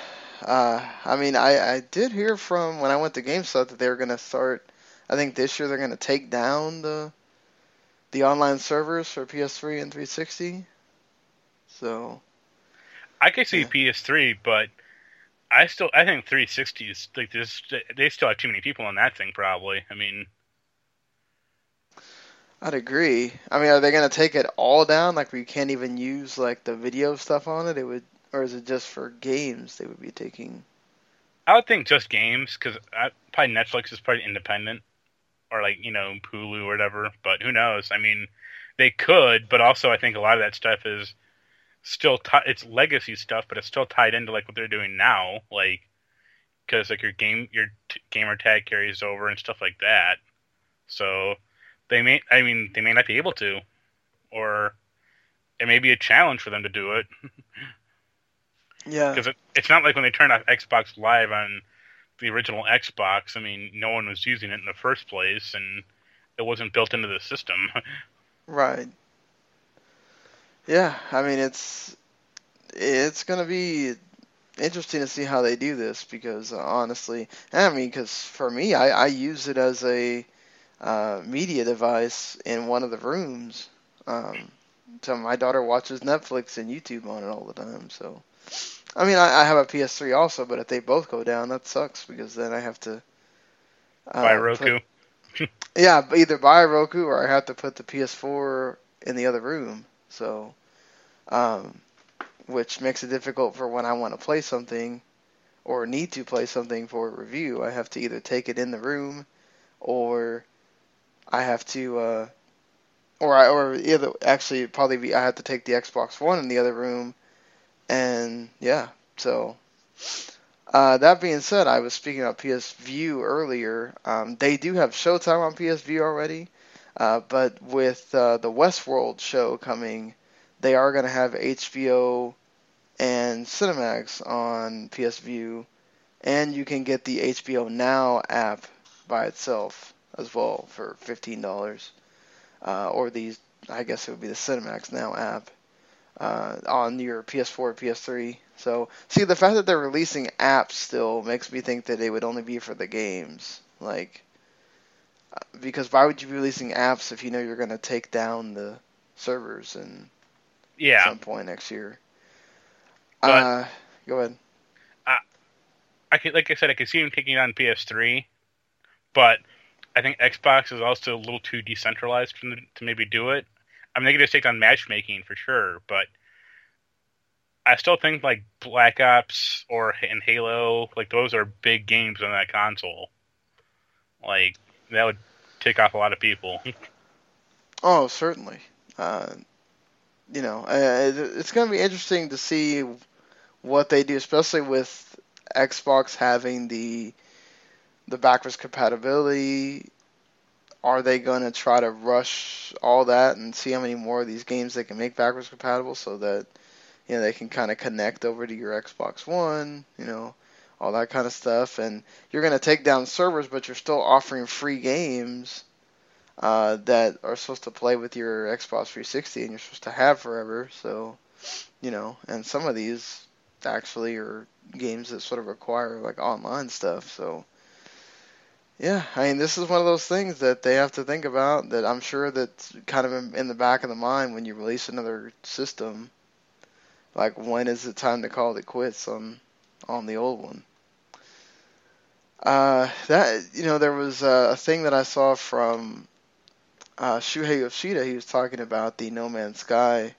Uh, I mean, I, I did hear from, when I went to GameStop, that they were going to start, I think this year they're going to take down the the online servers for P S three and three sixty. So, I could see yeah. P S three, but I still I think three sixties like this they still have too many people on that thing probably. I mean, I'd agree. I mean, are they going to take it all down? Like we can't even use like the video stuff on it? It would Or is it just for games they would be taking? I would think just games, because probably Netflix is probably independent. Or, like, you know, Hulu or whatever. But who knows? I mean, they could, but also I think a lot of that stuff is still... T- it's legacy stuff, but it's still tied into, like, what they're doing now. Like, because, like, your game your t- gamer tag carries over and stuff like that. So, they may... I mean, they may not be able to. Or it may be a challenge for them to do it. Yeah. Because it, it's not like when they turned off Xbox Live on... the original Xbox, I mean, no one was using it in the first place, and it wasn't built into the system. Right. Yeah, I mean, it's it's going to be interesting to see how they do this, because uh, honestly, I mean, because for me, I, I use it as a uh, media device in one of the rooms. Um, so my daughter watches Netflix and YouTube on it all the time, so... I mean, I, I have a P S three also, but if they both go down, that sucks, because then I have to... Uh, buy Roku? Put, yeah, either buy Roku, or I have to put the P S four in the other room, so... Um, which makes it difficult for when I want to play something, or need to play something for a review. I have to either take it in the room, or I have to... Uh, or I or either, actually, probably be, I have to take the Xbox One in the other room. And, yeah, so, uh, that being said, I was speaking about P S Vue earlier. Um, they do have Showtime on P S Vue already, uh, but with uh, the Westworld show coming, they are going to have H B O and Cinemax on P S Vue, and you can get the H B O Now app by itself as well for fifteen dollars, uh, or the, I guess it would be the Cinemax Now app. Uh, on your P S four or P S three. So, see, the fact that they're releasing apps still makes me think that they would only be for the games. Like, because why would you be releasing apps if you know you're going to take down the servers and yeah. at some point next year? But, uh, go ahead. Uh, I could, like I said, I could see them taking it on P S three, but I think Xbox is also a little too decentralized for them to maybe do it. I mean, they could just take on matchmaking for sure, but I still think, like, Black Ops or and Halo, like, those are big games on that console. Like, that would tick off a lot of people. Oh, certainly. Uh, you know, uh, it's going to be interesting to see what they do, especially with Xbox having the the backwards compatibility. Are they going to try to rush all that and see how many more of these games they can make backwards compatible so that, you know, they can kind of connect over to your Xbox One, you know, all that kind of stuff. And you're going to take down servers, but you're still offering free games uh, that are supposed to play with your Xbox three sixty and you're supposed to have forever. So, you know, and some of these actually are games that sort of require, like, online stuff, so... Yeah, I mean, this is one of those things that they have to think about that I'm sure that's kind of in the back of the mind when you release another system. Like, when is it time to call it quits on on the old one? Uh, that you know, there was a, a thing that I saw from uh, Shuhei Yoshida. He was talking about the No Man's Sky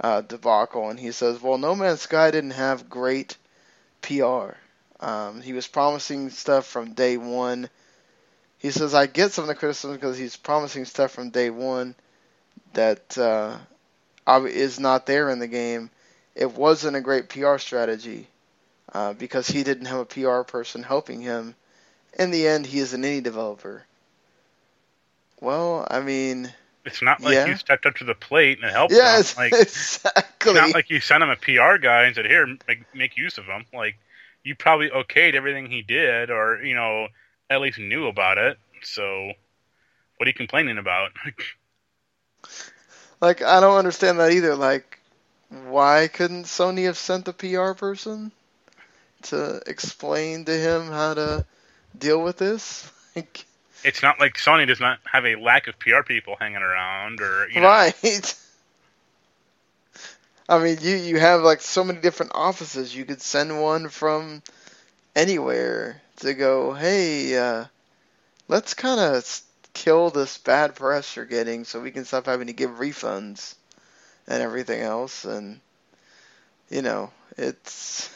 uh, debacle, and he says, well, No Man's Sky didn't have great P R. Um, he was promising stuff from day one. He says, I get some of the criticism because he's promising stuff from day one that uh, is not there in the game. It wasn't a great P R strategy uh, because he didn't have a P R person helping him. In the end, he is an indie developer. Well, I mean... It's not like yeah. you stepped up to the plate and helped yeah, him. Like, exactly. It's not like you sent him a P R guy and said, here, make, make use of him. Like, you probably okayed everything he did, or, you know, at least knew about it. So, what are you complaining about? Like, I don't understand that either. Like, why couldn't Sony have sent the P R person to explain to him how to deal with this? Like, it's not like Sony does not have a lack of P R people hanging around, or, you know. Right. I mean, you, you have, like, so many different offices. You could send one from anywhere to go, hey, uh, let's kind of kill this bad press you're getting so we can stop having to give refunds and everything else. And, you know, It's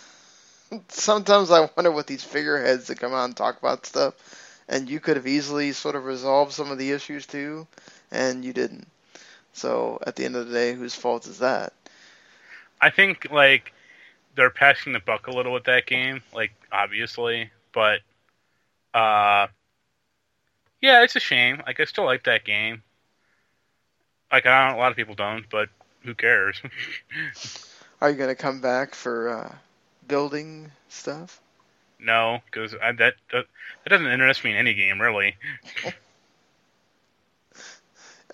sometimes I wonder what these figureheads that come out and talk about stuff, and you could have easily sort of resolved some of the issues too, and you didn't. So at the end of the day, whose fault is that? I think like they're passing the buck a little with that game, like obviously, but uh, yeah, it's a shame. Like I still like that game. Like I don't, a lot of people don't, but who cares? Are you going to come back for uh, building stuff? No, because that, that that doesn't interest me in any game, really.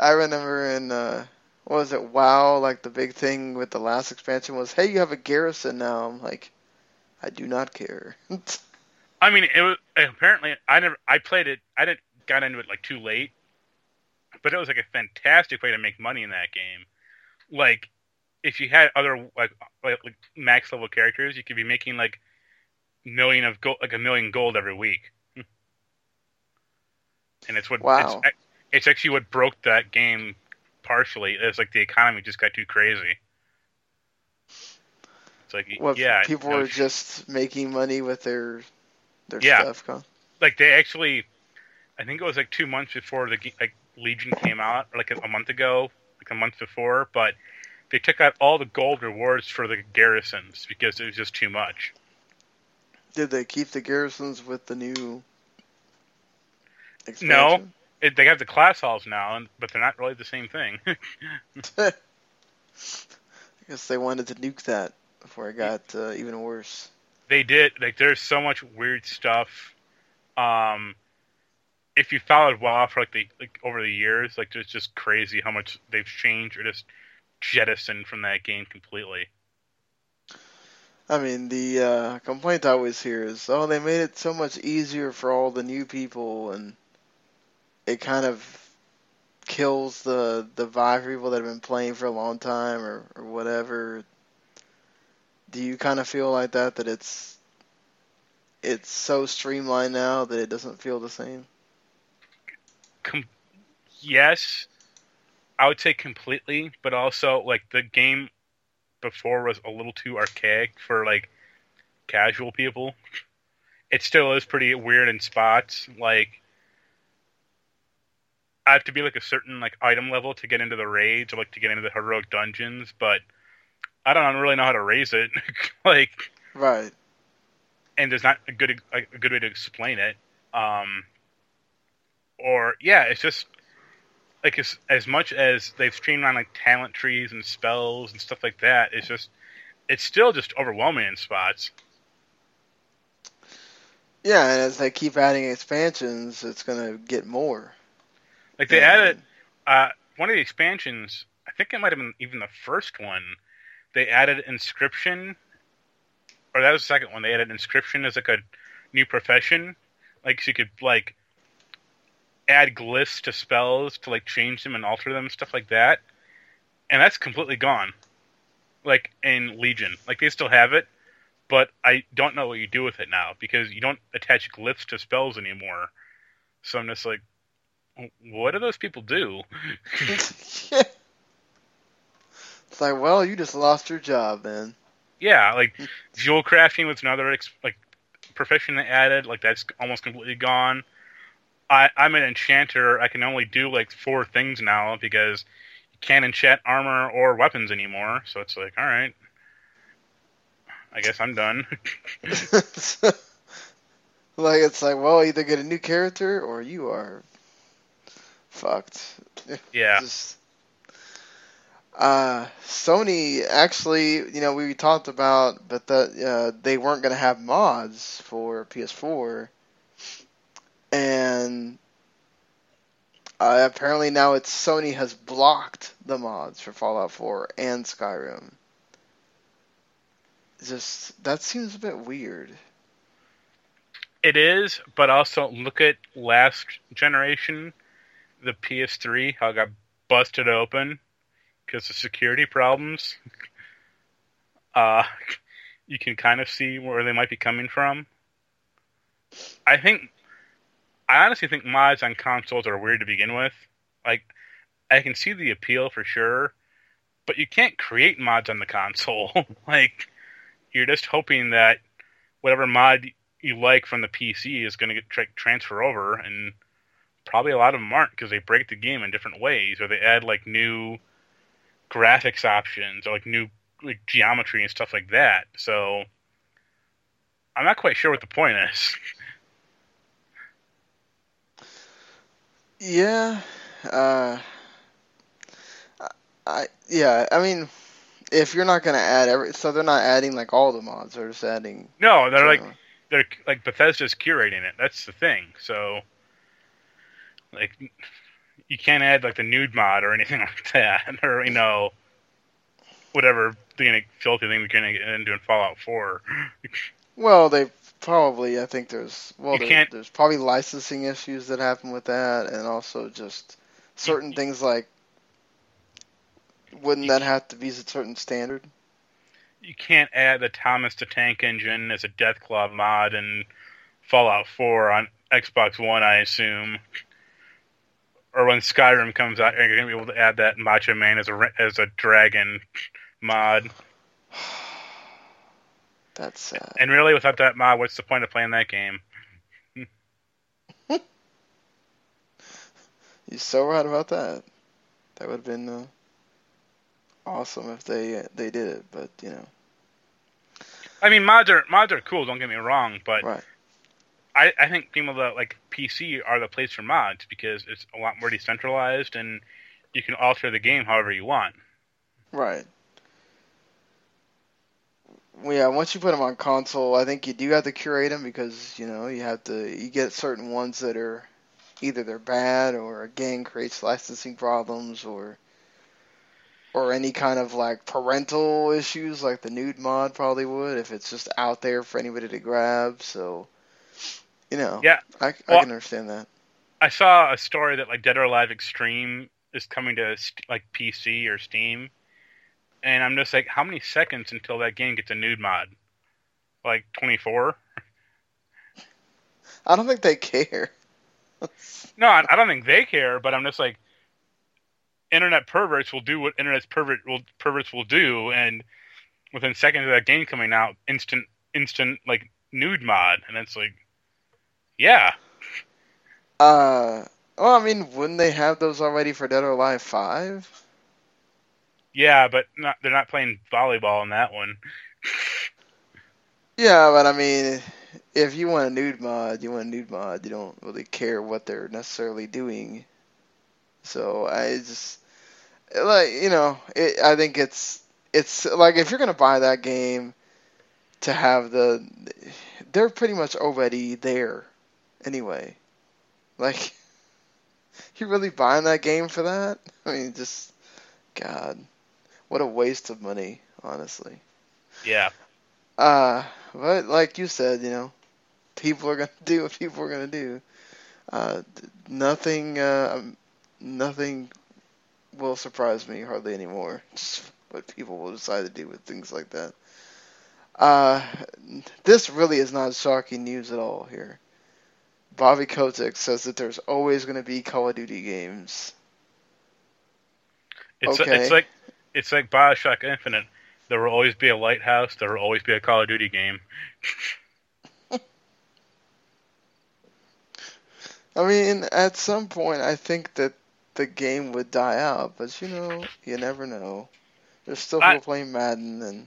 I remember in, uh, what was it, WoW, like the big thing with the last expansion was, hey, you have a garrison now. I'm like, I do not care. I mean, it was, apparently, I never, I played it, I didn't got into it like too late, but it was like a fantastic way to make money in that game. Like, if you had other like, like, like max level characters, you could be making like million of gold, like a million gold every week, and it's what wow. it's, it's actually what broke that game partially. It's like the economy just got too crazy. It's like well, yeah, people no, were just making money with their their yeah. stuff. Huh? Like they actually, I think it was like two months before the like Legion came out, or like a month ago, like a month before, but. They took out all the gold rewards for the garrisons because it was just too much. Did they keep the garrisons with the new expansion? No. It, they have the class halls now, and, but they're not really the same thing. I guess they wanted to nuke that before it got uh, even worse. They did. Like, there's so much weird stuff. Um, if you followed WoW for like the like over the years, like it's just crazy how much they've changed or just... jettisoned from that game completely. I mean, the uh, complaint I always hear is, oh, they made it so much easier for all the new people, and it kind of kills the, the vibe for people that have been playing for a long time, or, or whatever. Do you kind of feel like that, that it's it's so streamlined now that it doesn't feel the same? Com- yes. I would say completely, but also, like, the game before was a little too archaic for, like, casual people. It still is pretty weird in spots. Like, I have to be, like, a certain, like, item level to get into the raids or, like, to get into the heroic dungeons, but I don't really know how to raise it. Like... Right. And there's not a good, like, a good way to explain it. Um, or, yeah, it's just... Like, as, as much as they've streamlined, like, talent trees and spells and stuff like that, it's just, it's still just overwhelming in spots. Yeah, and as they keep adding expansions, it's going to get more. Like, they yeah. added, uh, one of the expansions, I think it might have been even the first one, they added Inscription, or that was the second one, they added Inscription as, like, a new profession. Like, so you could, like... add glyphs to spells to, like, change them and alter them, stuff like that. And that's completely gone. Like, in Legion. Like, they still have it, but I don't know what you do with it now, because you don't attach glyphs to spells anymore. So I'm just like, what do those people do? Yeah. It's like, well, you just lost your job, man. Yeah, like, jewel crafting was another, like, profession they added. Like, that's almost completely gone. I, I'm an enchanter. I can only do, like, four things now because you can't enchant armor or weapons anymore. So it's like, all right. I guess I'm done. Like, it's like, well, either get a new character or you are fucked. Yeah. Just, uh, Sony, actually, you know, we talked about but the, uh, they weren't going to have mods for P S four. And uh, apparently now it's Sony has blocked the mods for Fallout four and Skyrim. Just that seems a bit weird. It is, but also look at last generation, the P S three, how it got busted open because of security problems. uh, you can kind of see where they might be coming from. I think... I honestly think mods on consoles are weird to begin with. Like, I can see the appeal for sure, but you can't create mods on the console. Like, you're just hoping that whatever mod you like from the P C is going to get tra- transfer over, and probably a lot of them aren't because they break the game in different ways, or they add like new graphics options or like new like geometry and stuff like that. So I'm not quite sure what the point is. Yeah, uh, I yeah. I mean, if you're not gonna add every, so they're not adding like all the mods. They're just adding. No, they're like know. they're like Bethesda's curating it. That's the thing. So, like, you can't add like the nude mod or anything like that, or you know, whatever the you know, filthy thing we're gonna get into in Fallout four. Well, they. Probably, I think there's well, there, there's probably licensing issues that happen with that, and also just certain you, things like wouldn't that have to be a certain standard? You can't add the Thomas the Tank Engine as a Deathclaw mod in Fallout four on Xbox One, I assume. Or when Skyrim comes out, you're going to be able to add that Macho Man as a as a dragon mod. That's sad. And really, without that mod, what's the point of playing that game? You're so right about that. That would have been uh, awesome if they uh, they did it, but you know. I mean, mods are mods are cool. Don't get me wrong, but right. I I think people that like P C are the place for mods because it's a lot more decentralized and you can alter the game however you want. Right. Well, yeah, once you put them on console, I think you do have to curate them because, you know, you have to, you get certain ones that are, either they're bad or, again, creates licensing problems or, or any kind of, like, parental issues like the nude mod probably would if it's just out there for anybody to grab, so, you know, yeah. I, well, I can understand that. I saw a story that, like, Dead or Alive Extreme is coming to, like, P C or Steam. And I'm just like, how many seconds until that game gets a nude mod? Like, twenty-four? I don't think they care. No, I don't think they care, but I'm just like, internet perverts will do what internet pervert will, perverts will do, and within seconds of that game coming out, instant, instant like, nude mod. And it's like, yeah. Uh, well, I mean, wouldn't they have those already for Dead or Alive five? Yeah, but not, they're not playing volleyball in that one. Yeah, but I mean, if you want a nude mod, you want a nude mod. You don't really care what they're necessarily doing. So I just, like, you know, it, I think it's, it's like if you're going to buy that game to have the, they're pretty much already there anyway. Like, you really buying that game for that? I mean, just, God. What a waste of money, honestly. Yeah. Uh, but like you said, you know, people are going to do what people are going to do. Uh, nothing uh, nothing will surprise me hardly anymore. Just what people will decide to do with things like that. Uh, this really is not shocking news at all here. Bobby Kotick says that there's always going to be Call of Duty games. It's, okay. a, it's like... It's like Bioshock Infinite. There will always be a lighthouse. There will always be a Call of Duty game. I mean, at some point, I think that the game would die out. But, you know, you never know. There's still people I, playing Madden. And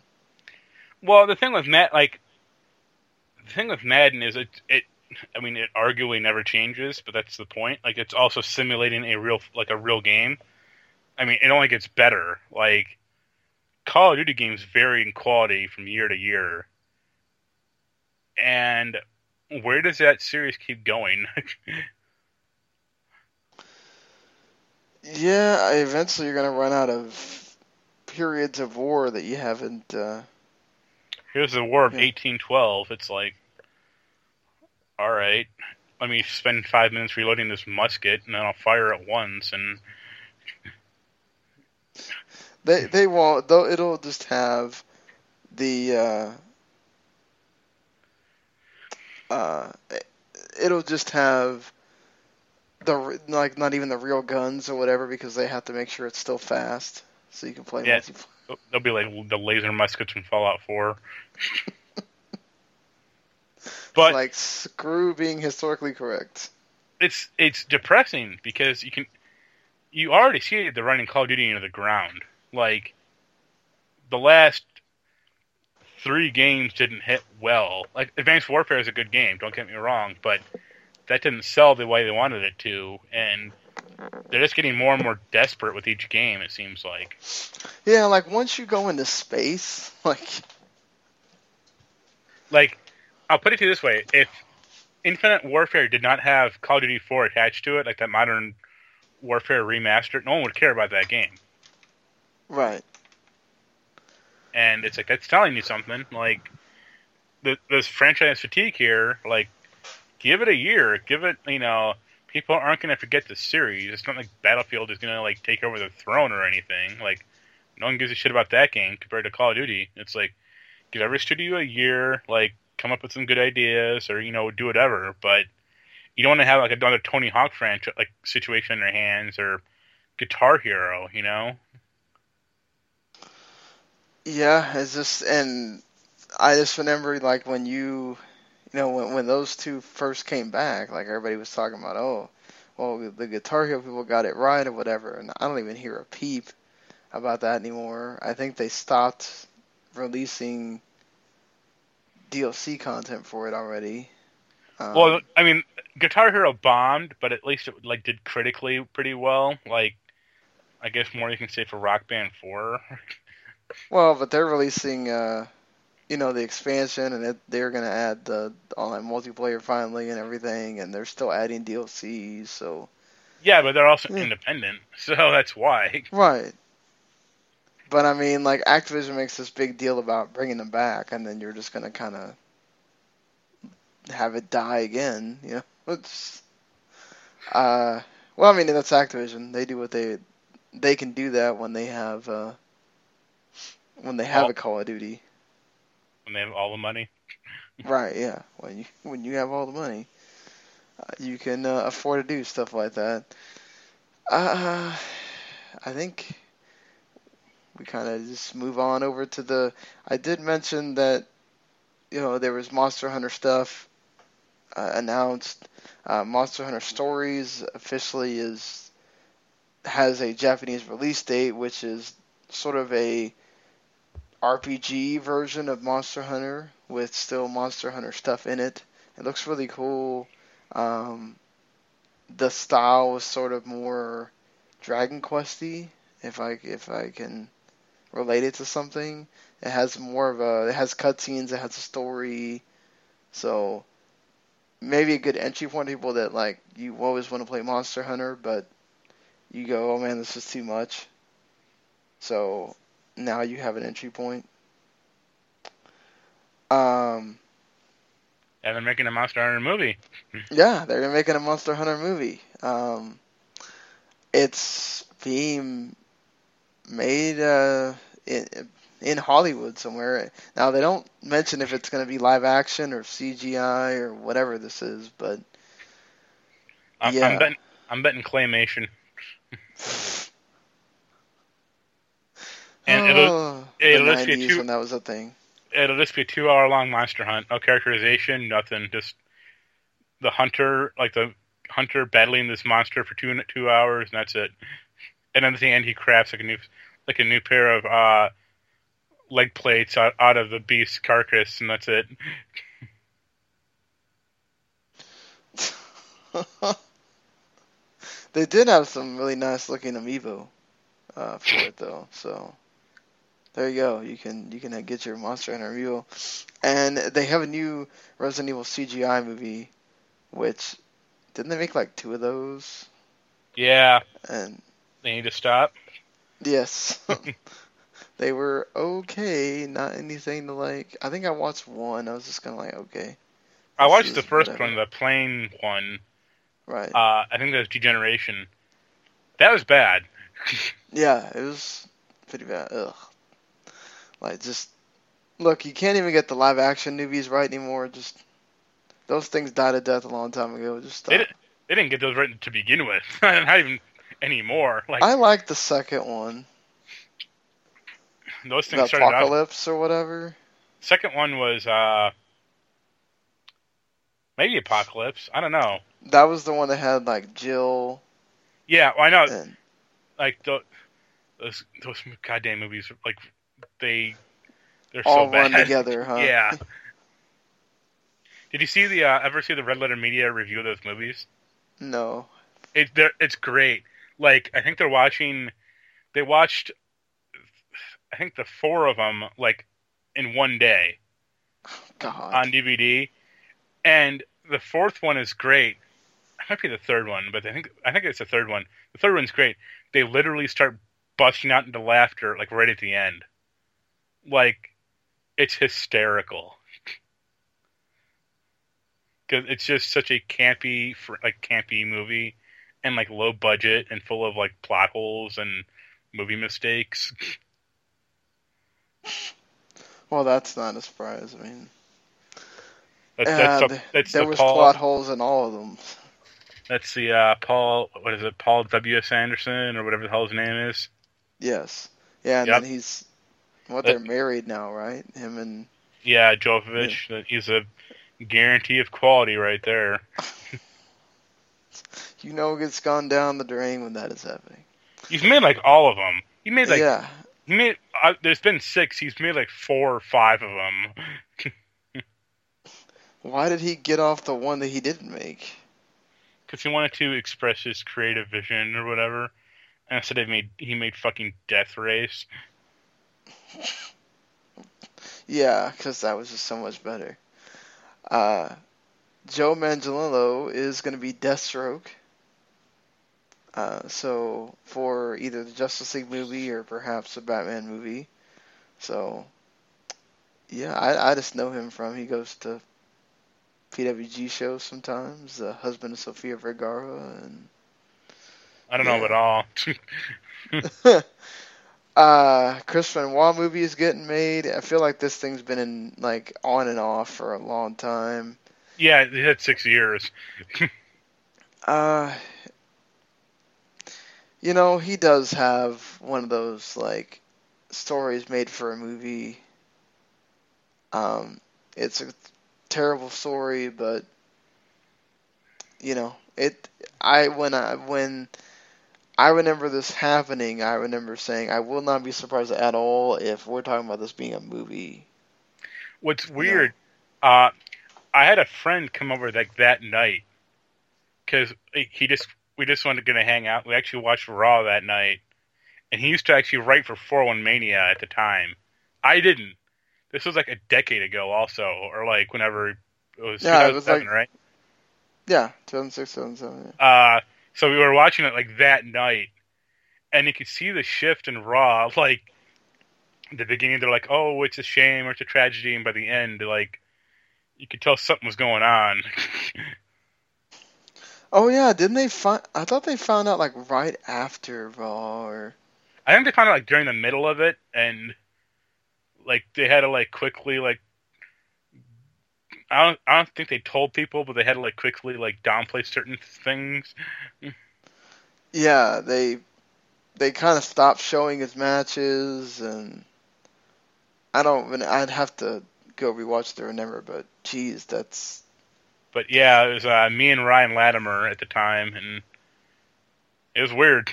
Well, the thing with Mad, like, the thing with Madden is it, it, I mean, it arguably never changes, but that's the point. Like, it's also simulating a real, like, a real game. I mean, it only gets better. Like, Call of Duty games vary in quality from year to year. And where does that series keep going? Yeah, eventually you're going to run out of periods of war that you haven't... Uh... Here's the War of yeah. eighteen twelve. It's like, alright, let me spend five minutes reloading this musket, and then I'll fire it once, and... They they won't, though. It'll just have the uh, uh, it'll just have the like not even the real guns or whatever because they have to make sure it's still fast so you can play yeah. multiplayer. They'll be like the laser muskets in Fallout four. But like, screw being historically correct. It's it's depressing because you can you already see it, they're running Call of Duty into the ground. Like, the last three games didn't hit well. Like, Advanced Warfare is a good game, don't get me wrong, but that didn't sell the way they wanted it to, and they're just getting more and more desperate with each game, it seems like. Yeah, like, once you go into space, like... Like, I'll put it to you this way. If Infinite Warfare did not have Call of Duty four attached to it, like that Modern Warfare remastered, no one would care about that game. Right. And it's like, that's telling you something. Like, the, this franchise fatigue here, like, give it a year. Give it, you know... People aren't going to forget the series. It's not like Battlefield is going to like take over the throne or anything. Like, no one gives a shit about that game compared to Call of Duty. It's like, give every studio a year, like, come up with some good ideas, or, you know, do whatever. But you don't want to have like another Tony Hawk franchise like situation in their hands, or Guitar Hero, you know? Yeah, it's just, and I just remember like when you. You know, when when those two first came back, like, everybody was talking about, oh, well, the Guitar Hero people got it right or whatever, and I don't even hear a peep about that anymore. I think they stopped releasing D L C content for it already. Um, well, I mean, Guitar Hero bombed, but at least it, like, did critically pretty well. Like, I guess more you can say for Rock Band four. Well, but they're releasing... Uh, you know, the expansion, and it, they're going to add the online multiplayer finally and everything, and they're still adding D L Cs, so... Yeah, but they're also yeah. independent, so that's why. Right. But, I mean, like, Activision makes this big deal about bringing them back, and then you're just going to kind of have it die again, you know? It's, uh, well, I mean, that's Activision. They do what they... They can do that when they have, uh... When they have well, a Call of Duty... When they have all the money. Right, yeah. When you when you have all the money, uh, you can uh, afford to do stuff like that. Uh, I think we kind of just move on over to the... I did mention that, you know, there was Monster Hunter stuff uh, announced. Uh, Monster Hunter Stories officially is has a Japanese release date, which is sort of a... R P G version of Monster Hunter with still Monster Hunter stuff in it. It looks really cool. Um, the style was sort of more Dragon Quest-y, if I if I can relate it to something. It has more of a it has cutscenes, it has a story, so maybe a good entry point to people that like you always want to play Monster Hunter, but you go, oh man, this is too much. So. Now you have an entry point. Um, yeah, they're making a Monster Hunter movie. yeah, they're making a Monster Hunter movie. Um, it's being made uh, in, in Hollywood somewhere. Now, they don't mention if it's going to be live action or C G I or whatever this is, but... I'm, yeah. I'm, betting, I'm betting claymation. And it'll, oh, it'll, it'll just be a two, when that was a thing. It'll just be a two-hour-long monster hunt. No characterization, nothing. Just the hunter, like the hunter battling this monster for two two hours, and that's it. And then at the end, he crafts like a new, like a new pair of uh, leg plates out, out of the beast's carcass, and that's it. They did have some really nice-looking amiibo uh, for it, though. So. There you go. You can you can get your Monster Hunter review, and they have a new Resident Evil C G I movie, which didn't they make like two of those? Yeah. And they need to stop. Yes, they were okay. Not anything to like. I think I watched one. I was just kind of like, okay. I watched the first whatever. one, the plane one. Right. Uh, I think that was Degeneration. That was bad. Yeah, it was pretty bad. Ugh. Like, just, look, you can't even get the live-action newbies right anymore. Just, those things died a death a long time ago. Just stop. They, didn't, they didn't get those written to begin with. Not even anymore. Like, I like the second one. those things started out. Apocalypse or whatever. Second one was uh, maybe Apocalypse. I don't know. That was the one that had like Jill. Yeah, well, I know. And... Like the, those those goddamn movies, like they they're all so bad. All run together, huh? Yeah. Did you see the uh, ever see the Red Letter Media review of those movies? No. It it's great. Like I think they're watching. They watched, I think, the four of them, like, in one day God. on D V D. And the fourth one is great. It might be the third one, but I think I think it's the third one. The third one's great. They literally start busting out into laughter, like, right at the end. Like, it's hysterical. Because it's just such a campy, like, campy movie and, like, low budget and full of, like, plot holes and... movie mistakes. Well, that's not a surprise. I mean, that's, that's, a, that's there the was Paul, plot holes in all of them. That's the uh, Paul. What is it? Paul W S Anderson or whatever the hell his name is. Yes. Yeah, and yep. then he's. What well, they're married now, right? Him and. Yeah, Jovovich. Yeah. He's a guarantee of quality right there. You know, it's gone down the drain when that is happening. He's made, like, all of them. He made, like... Yeah. He made... Uh, there's been six. He's made, like, four or five of them. Why did he get off the one that he didn't make? Because he wanted to express his creative vision or whatever. And instead he made, he made fucking Death Race. Yeah, because that was just so much better. Uh, Joe Manganiello is going to be Deathstroke. Uh, so, for either the Justice League movie or perhaps a Batman movie. So, yeah, I, I just know him from, he goes to P W G shows sometimes, the uh, husband of Sofia Vergara. And I don't yeah. know at all. uh, Chris Benoit movie is getting made. I feel like this thing's been in, like, on and off for a long time. Yeah, it had six years. uh... You know, he does have one of those, like, stories made for a movie. Um, it's a terrible story, but, you know, it, I, when I, when I remember this happening, I remember saying, I will not be surprised at all if we're talking about this being a movie. What's weird, you know? uh, I had a friend come over, like, that night, because he just... We just wanted to get to hang out. We actually watched Raw that night. And he used to actually write for four oh one Mania at the time. I didn't. This was like a decade ago also. Or like whenever it was yeah, two thousand seven, it was like, right? Yeah, two thousand six, two thousand seven. Yeah. Uh, so we were watching it like that night. And you could see the shift in Raw. Like, at the beginning they're like, oh, it's a shame or it's a tragedy. And by the end, like, you could tell something was going on. Oh yeah, didn't they find? I thought they found out like right after Raw. Or... I think they found out like during the middle of it, and like they had to like quickly like. I don't. I don't think they told people, but they had to like quickly like downplay certain things. Yeah, they they kind of stopped showing his matches, and I don't. I'd have to go rewatch to remember, but geez, that's. But yeah, it was uh, me and Ryan Latimer at the time, and it was weird.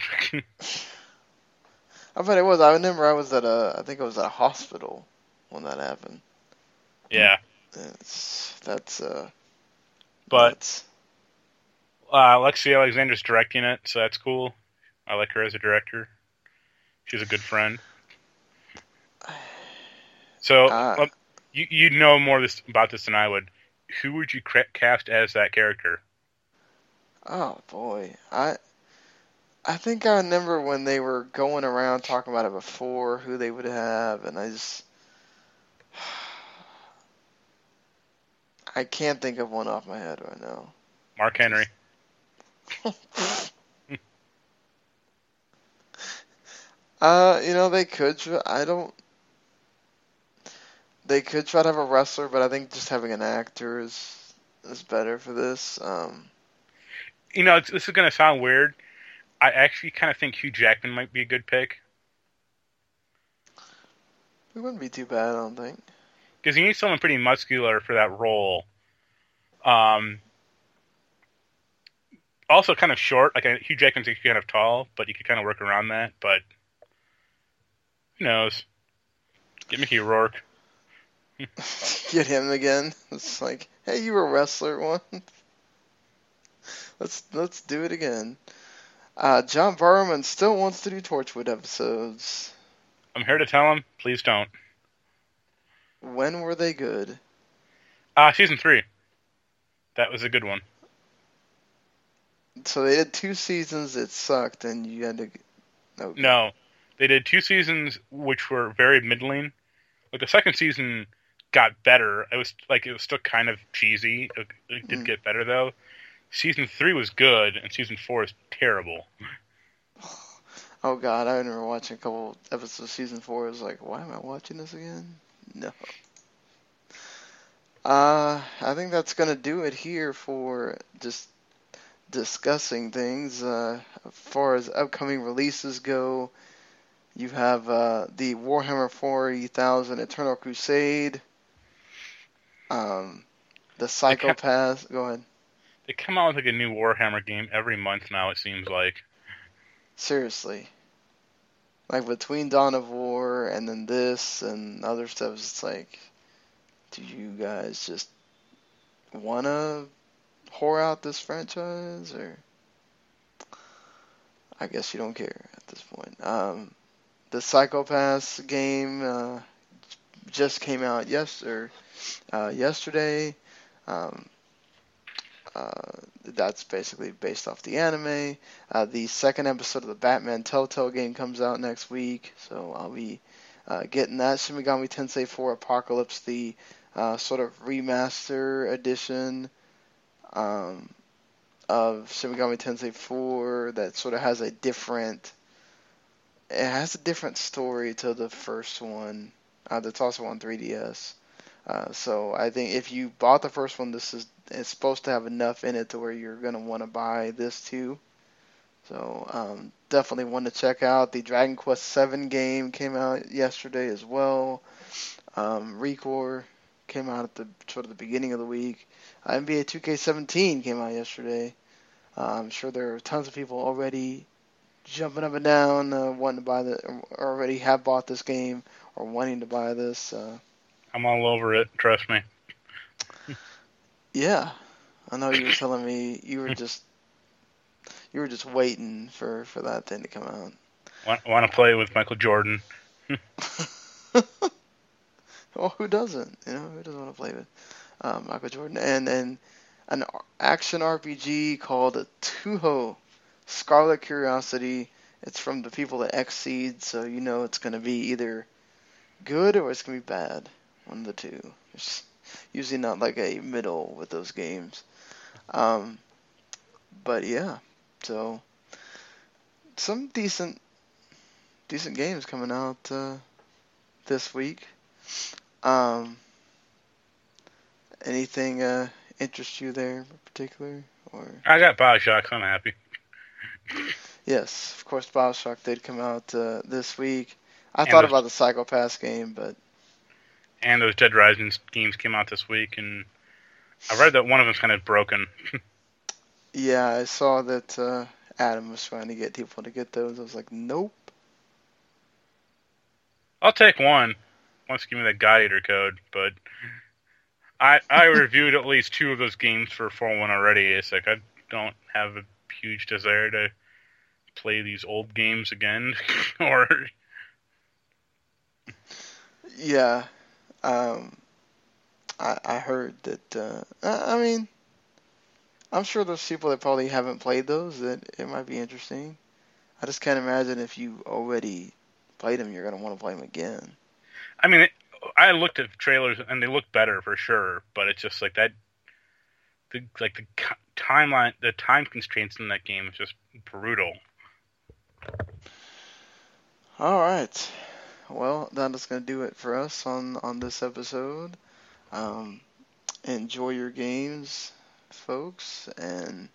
I bet it was. I remember I was at a, I think I was at a hospital when that happened. Yeah. It's, that's, uh... But, uh, Alexi Alexander's directing it, so that's cool. I like her as a director. She's a good friend. So, uh, well, you, you'd know more this, about this than I would. Who would you cast as that character? Oh boy, I I think I remember when they were going around talking about it before, who they would have, and I just I can't think of one off my head right now. Mark Henry. uh, you know they could. I don't. They could try to have a wrestler, but I think just having an actor is is better for this. Um, you know, it's, this is going to sound weird. I actually kind of think Hugh Jackman might be a good pick. It wouldn't be too bad, I don't think. Because you need someone pretty muscular for that role. Um, also kind of short. Like, Hugh Jackman's kind of tall, but you could kind of work around that. But who knows? Get Mickey Rourke. Get him again. It's like, hey, you were a wrestler once. Let's let's do it again. Uh, John Barrowman still wants to do Torchwood episodes. I'm here to tell him, please don't. When were they good? Uh, season three. That was a good one. So they did two seasons that sucked, and you had to... Okay. No. They did two seasons which were very middling. Like, the second season got better. It was, like, it was still kind of cheesy. It, it did mm. get better, though. Season three was good, and season four is terrible. Oh, God. I remember watching a couple episodes of season four. I was like, why am I watching this again? No. Uh, I think that's going to do it here for just discussing things. Uh, as far as upcoming releases go, you have uh, the Warhammer forty thousand Eternal Crusade, um, the Psychopath. Go ahead. They come out with like a new Warhammer game every month now, it seems like. Seriously. Like, between Dawn of War and then this and other stuff, it's like, do you guys just want to whore out this franchise? Or I guess you don't care at this point. Um, the Psychopaths game uh, just came out yes or uh, yesterday. Um Uh, that's basically based off the anime. Uh, the second episode of the Batman Telltale game comes out next week, so I'll be uh, getting that. Shin Megami Tensei four Apocalypse, the uh, sort of remaster edition um, of Shin Megami Tensei four that sort of has a different, it has a different story to the first one. Uh, that's also on three D S. Uh, so I think if you bought the first one, this is it's supposed to have enough in it to where you're going to want to buy this too. So um, definitely one to check out. The Dragon Quest seven game came out yesterday as well. Um, ReCore came out at the sort of the beginning of the week. Uh, N B A two K seventeen came out yesterday. Uh, I'm sure there are tons of people already jumping up and down, uh, wanting to buy the, or already have bought this game or wanting to buy this. Uh, I'm all over it, trust me. Yeah. I know you were telling me you were just you were just waiting for, for that thing to come out. Want, want to play with Michael Jordan. Well, who doesn't? You know, who doesn't want to play with uh, Michael Jordan? And then an action R P G called Tuho, Scarlet Curiosity. It's from the people at Xseed, so you know it's going to be either good or it's going to be bad. One of the two. It's usually not like a middle with those games. Um, but yeah. So some decent decent games coming out uh, this week. Um, anything uh, interest you there in particular? Or I got Bioshock, so I'm happy. Yes, of course Bioshock did come out uh, this week. I and thought about the Psychopaths game, but... And those Dead Rising games came out this week, and I read that one of them's kind of broken. Yeah, I saw that uh, Adam was trying to get people to get those. I was like, nope. I'll take one. Once give me that Guide-Eater code, but I I reviewed at least two of those games for four one already. It's like, I don't have a huge desire to play these old games again, or... Yeah. Um, I, I heard that, uh, I mean, I'm sure there's people that probably haven't played those that it might be interesting. I just can't imagine if you already played them, you're going to want to play them again. I mean, it, I looked at trailers and they look better for sure, but it's just like that, the, like the timeline, the time constraints in that game is just brutal. All right. Well, that is going to do it for us on, on this episode. Um, enjoy your games, folks, and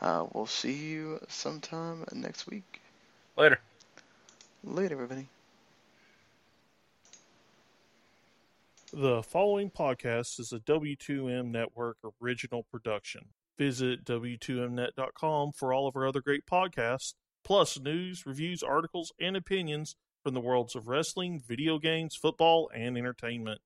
uh, we'll see you sometime next week. Later. Later, everybody. The following podcast is a W two M Network original production. Visit W two M net dot com for all of our other great podcasts, plus news, reviews, articles, and opinions from the worlds of wrestling, video games, football, and entertainment.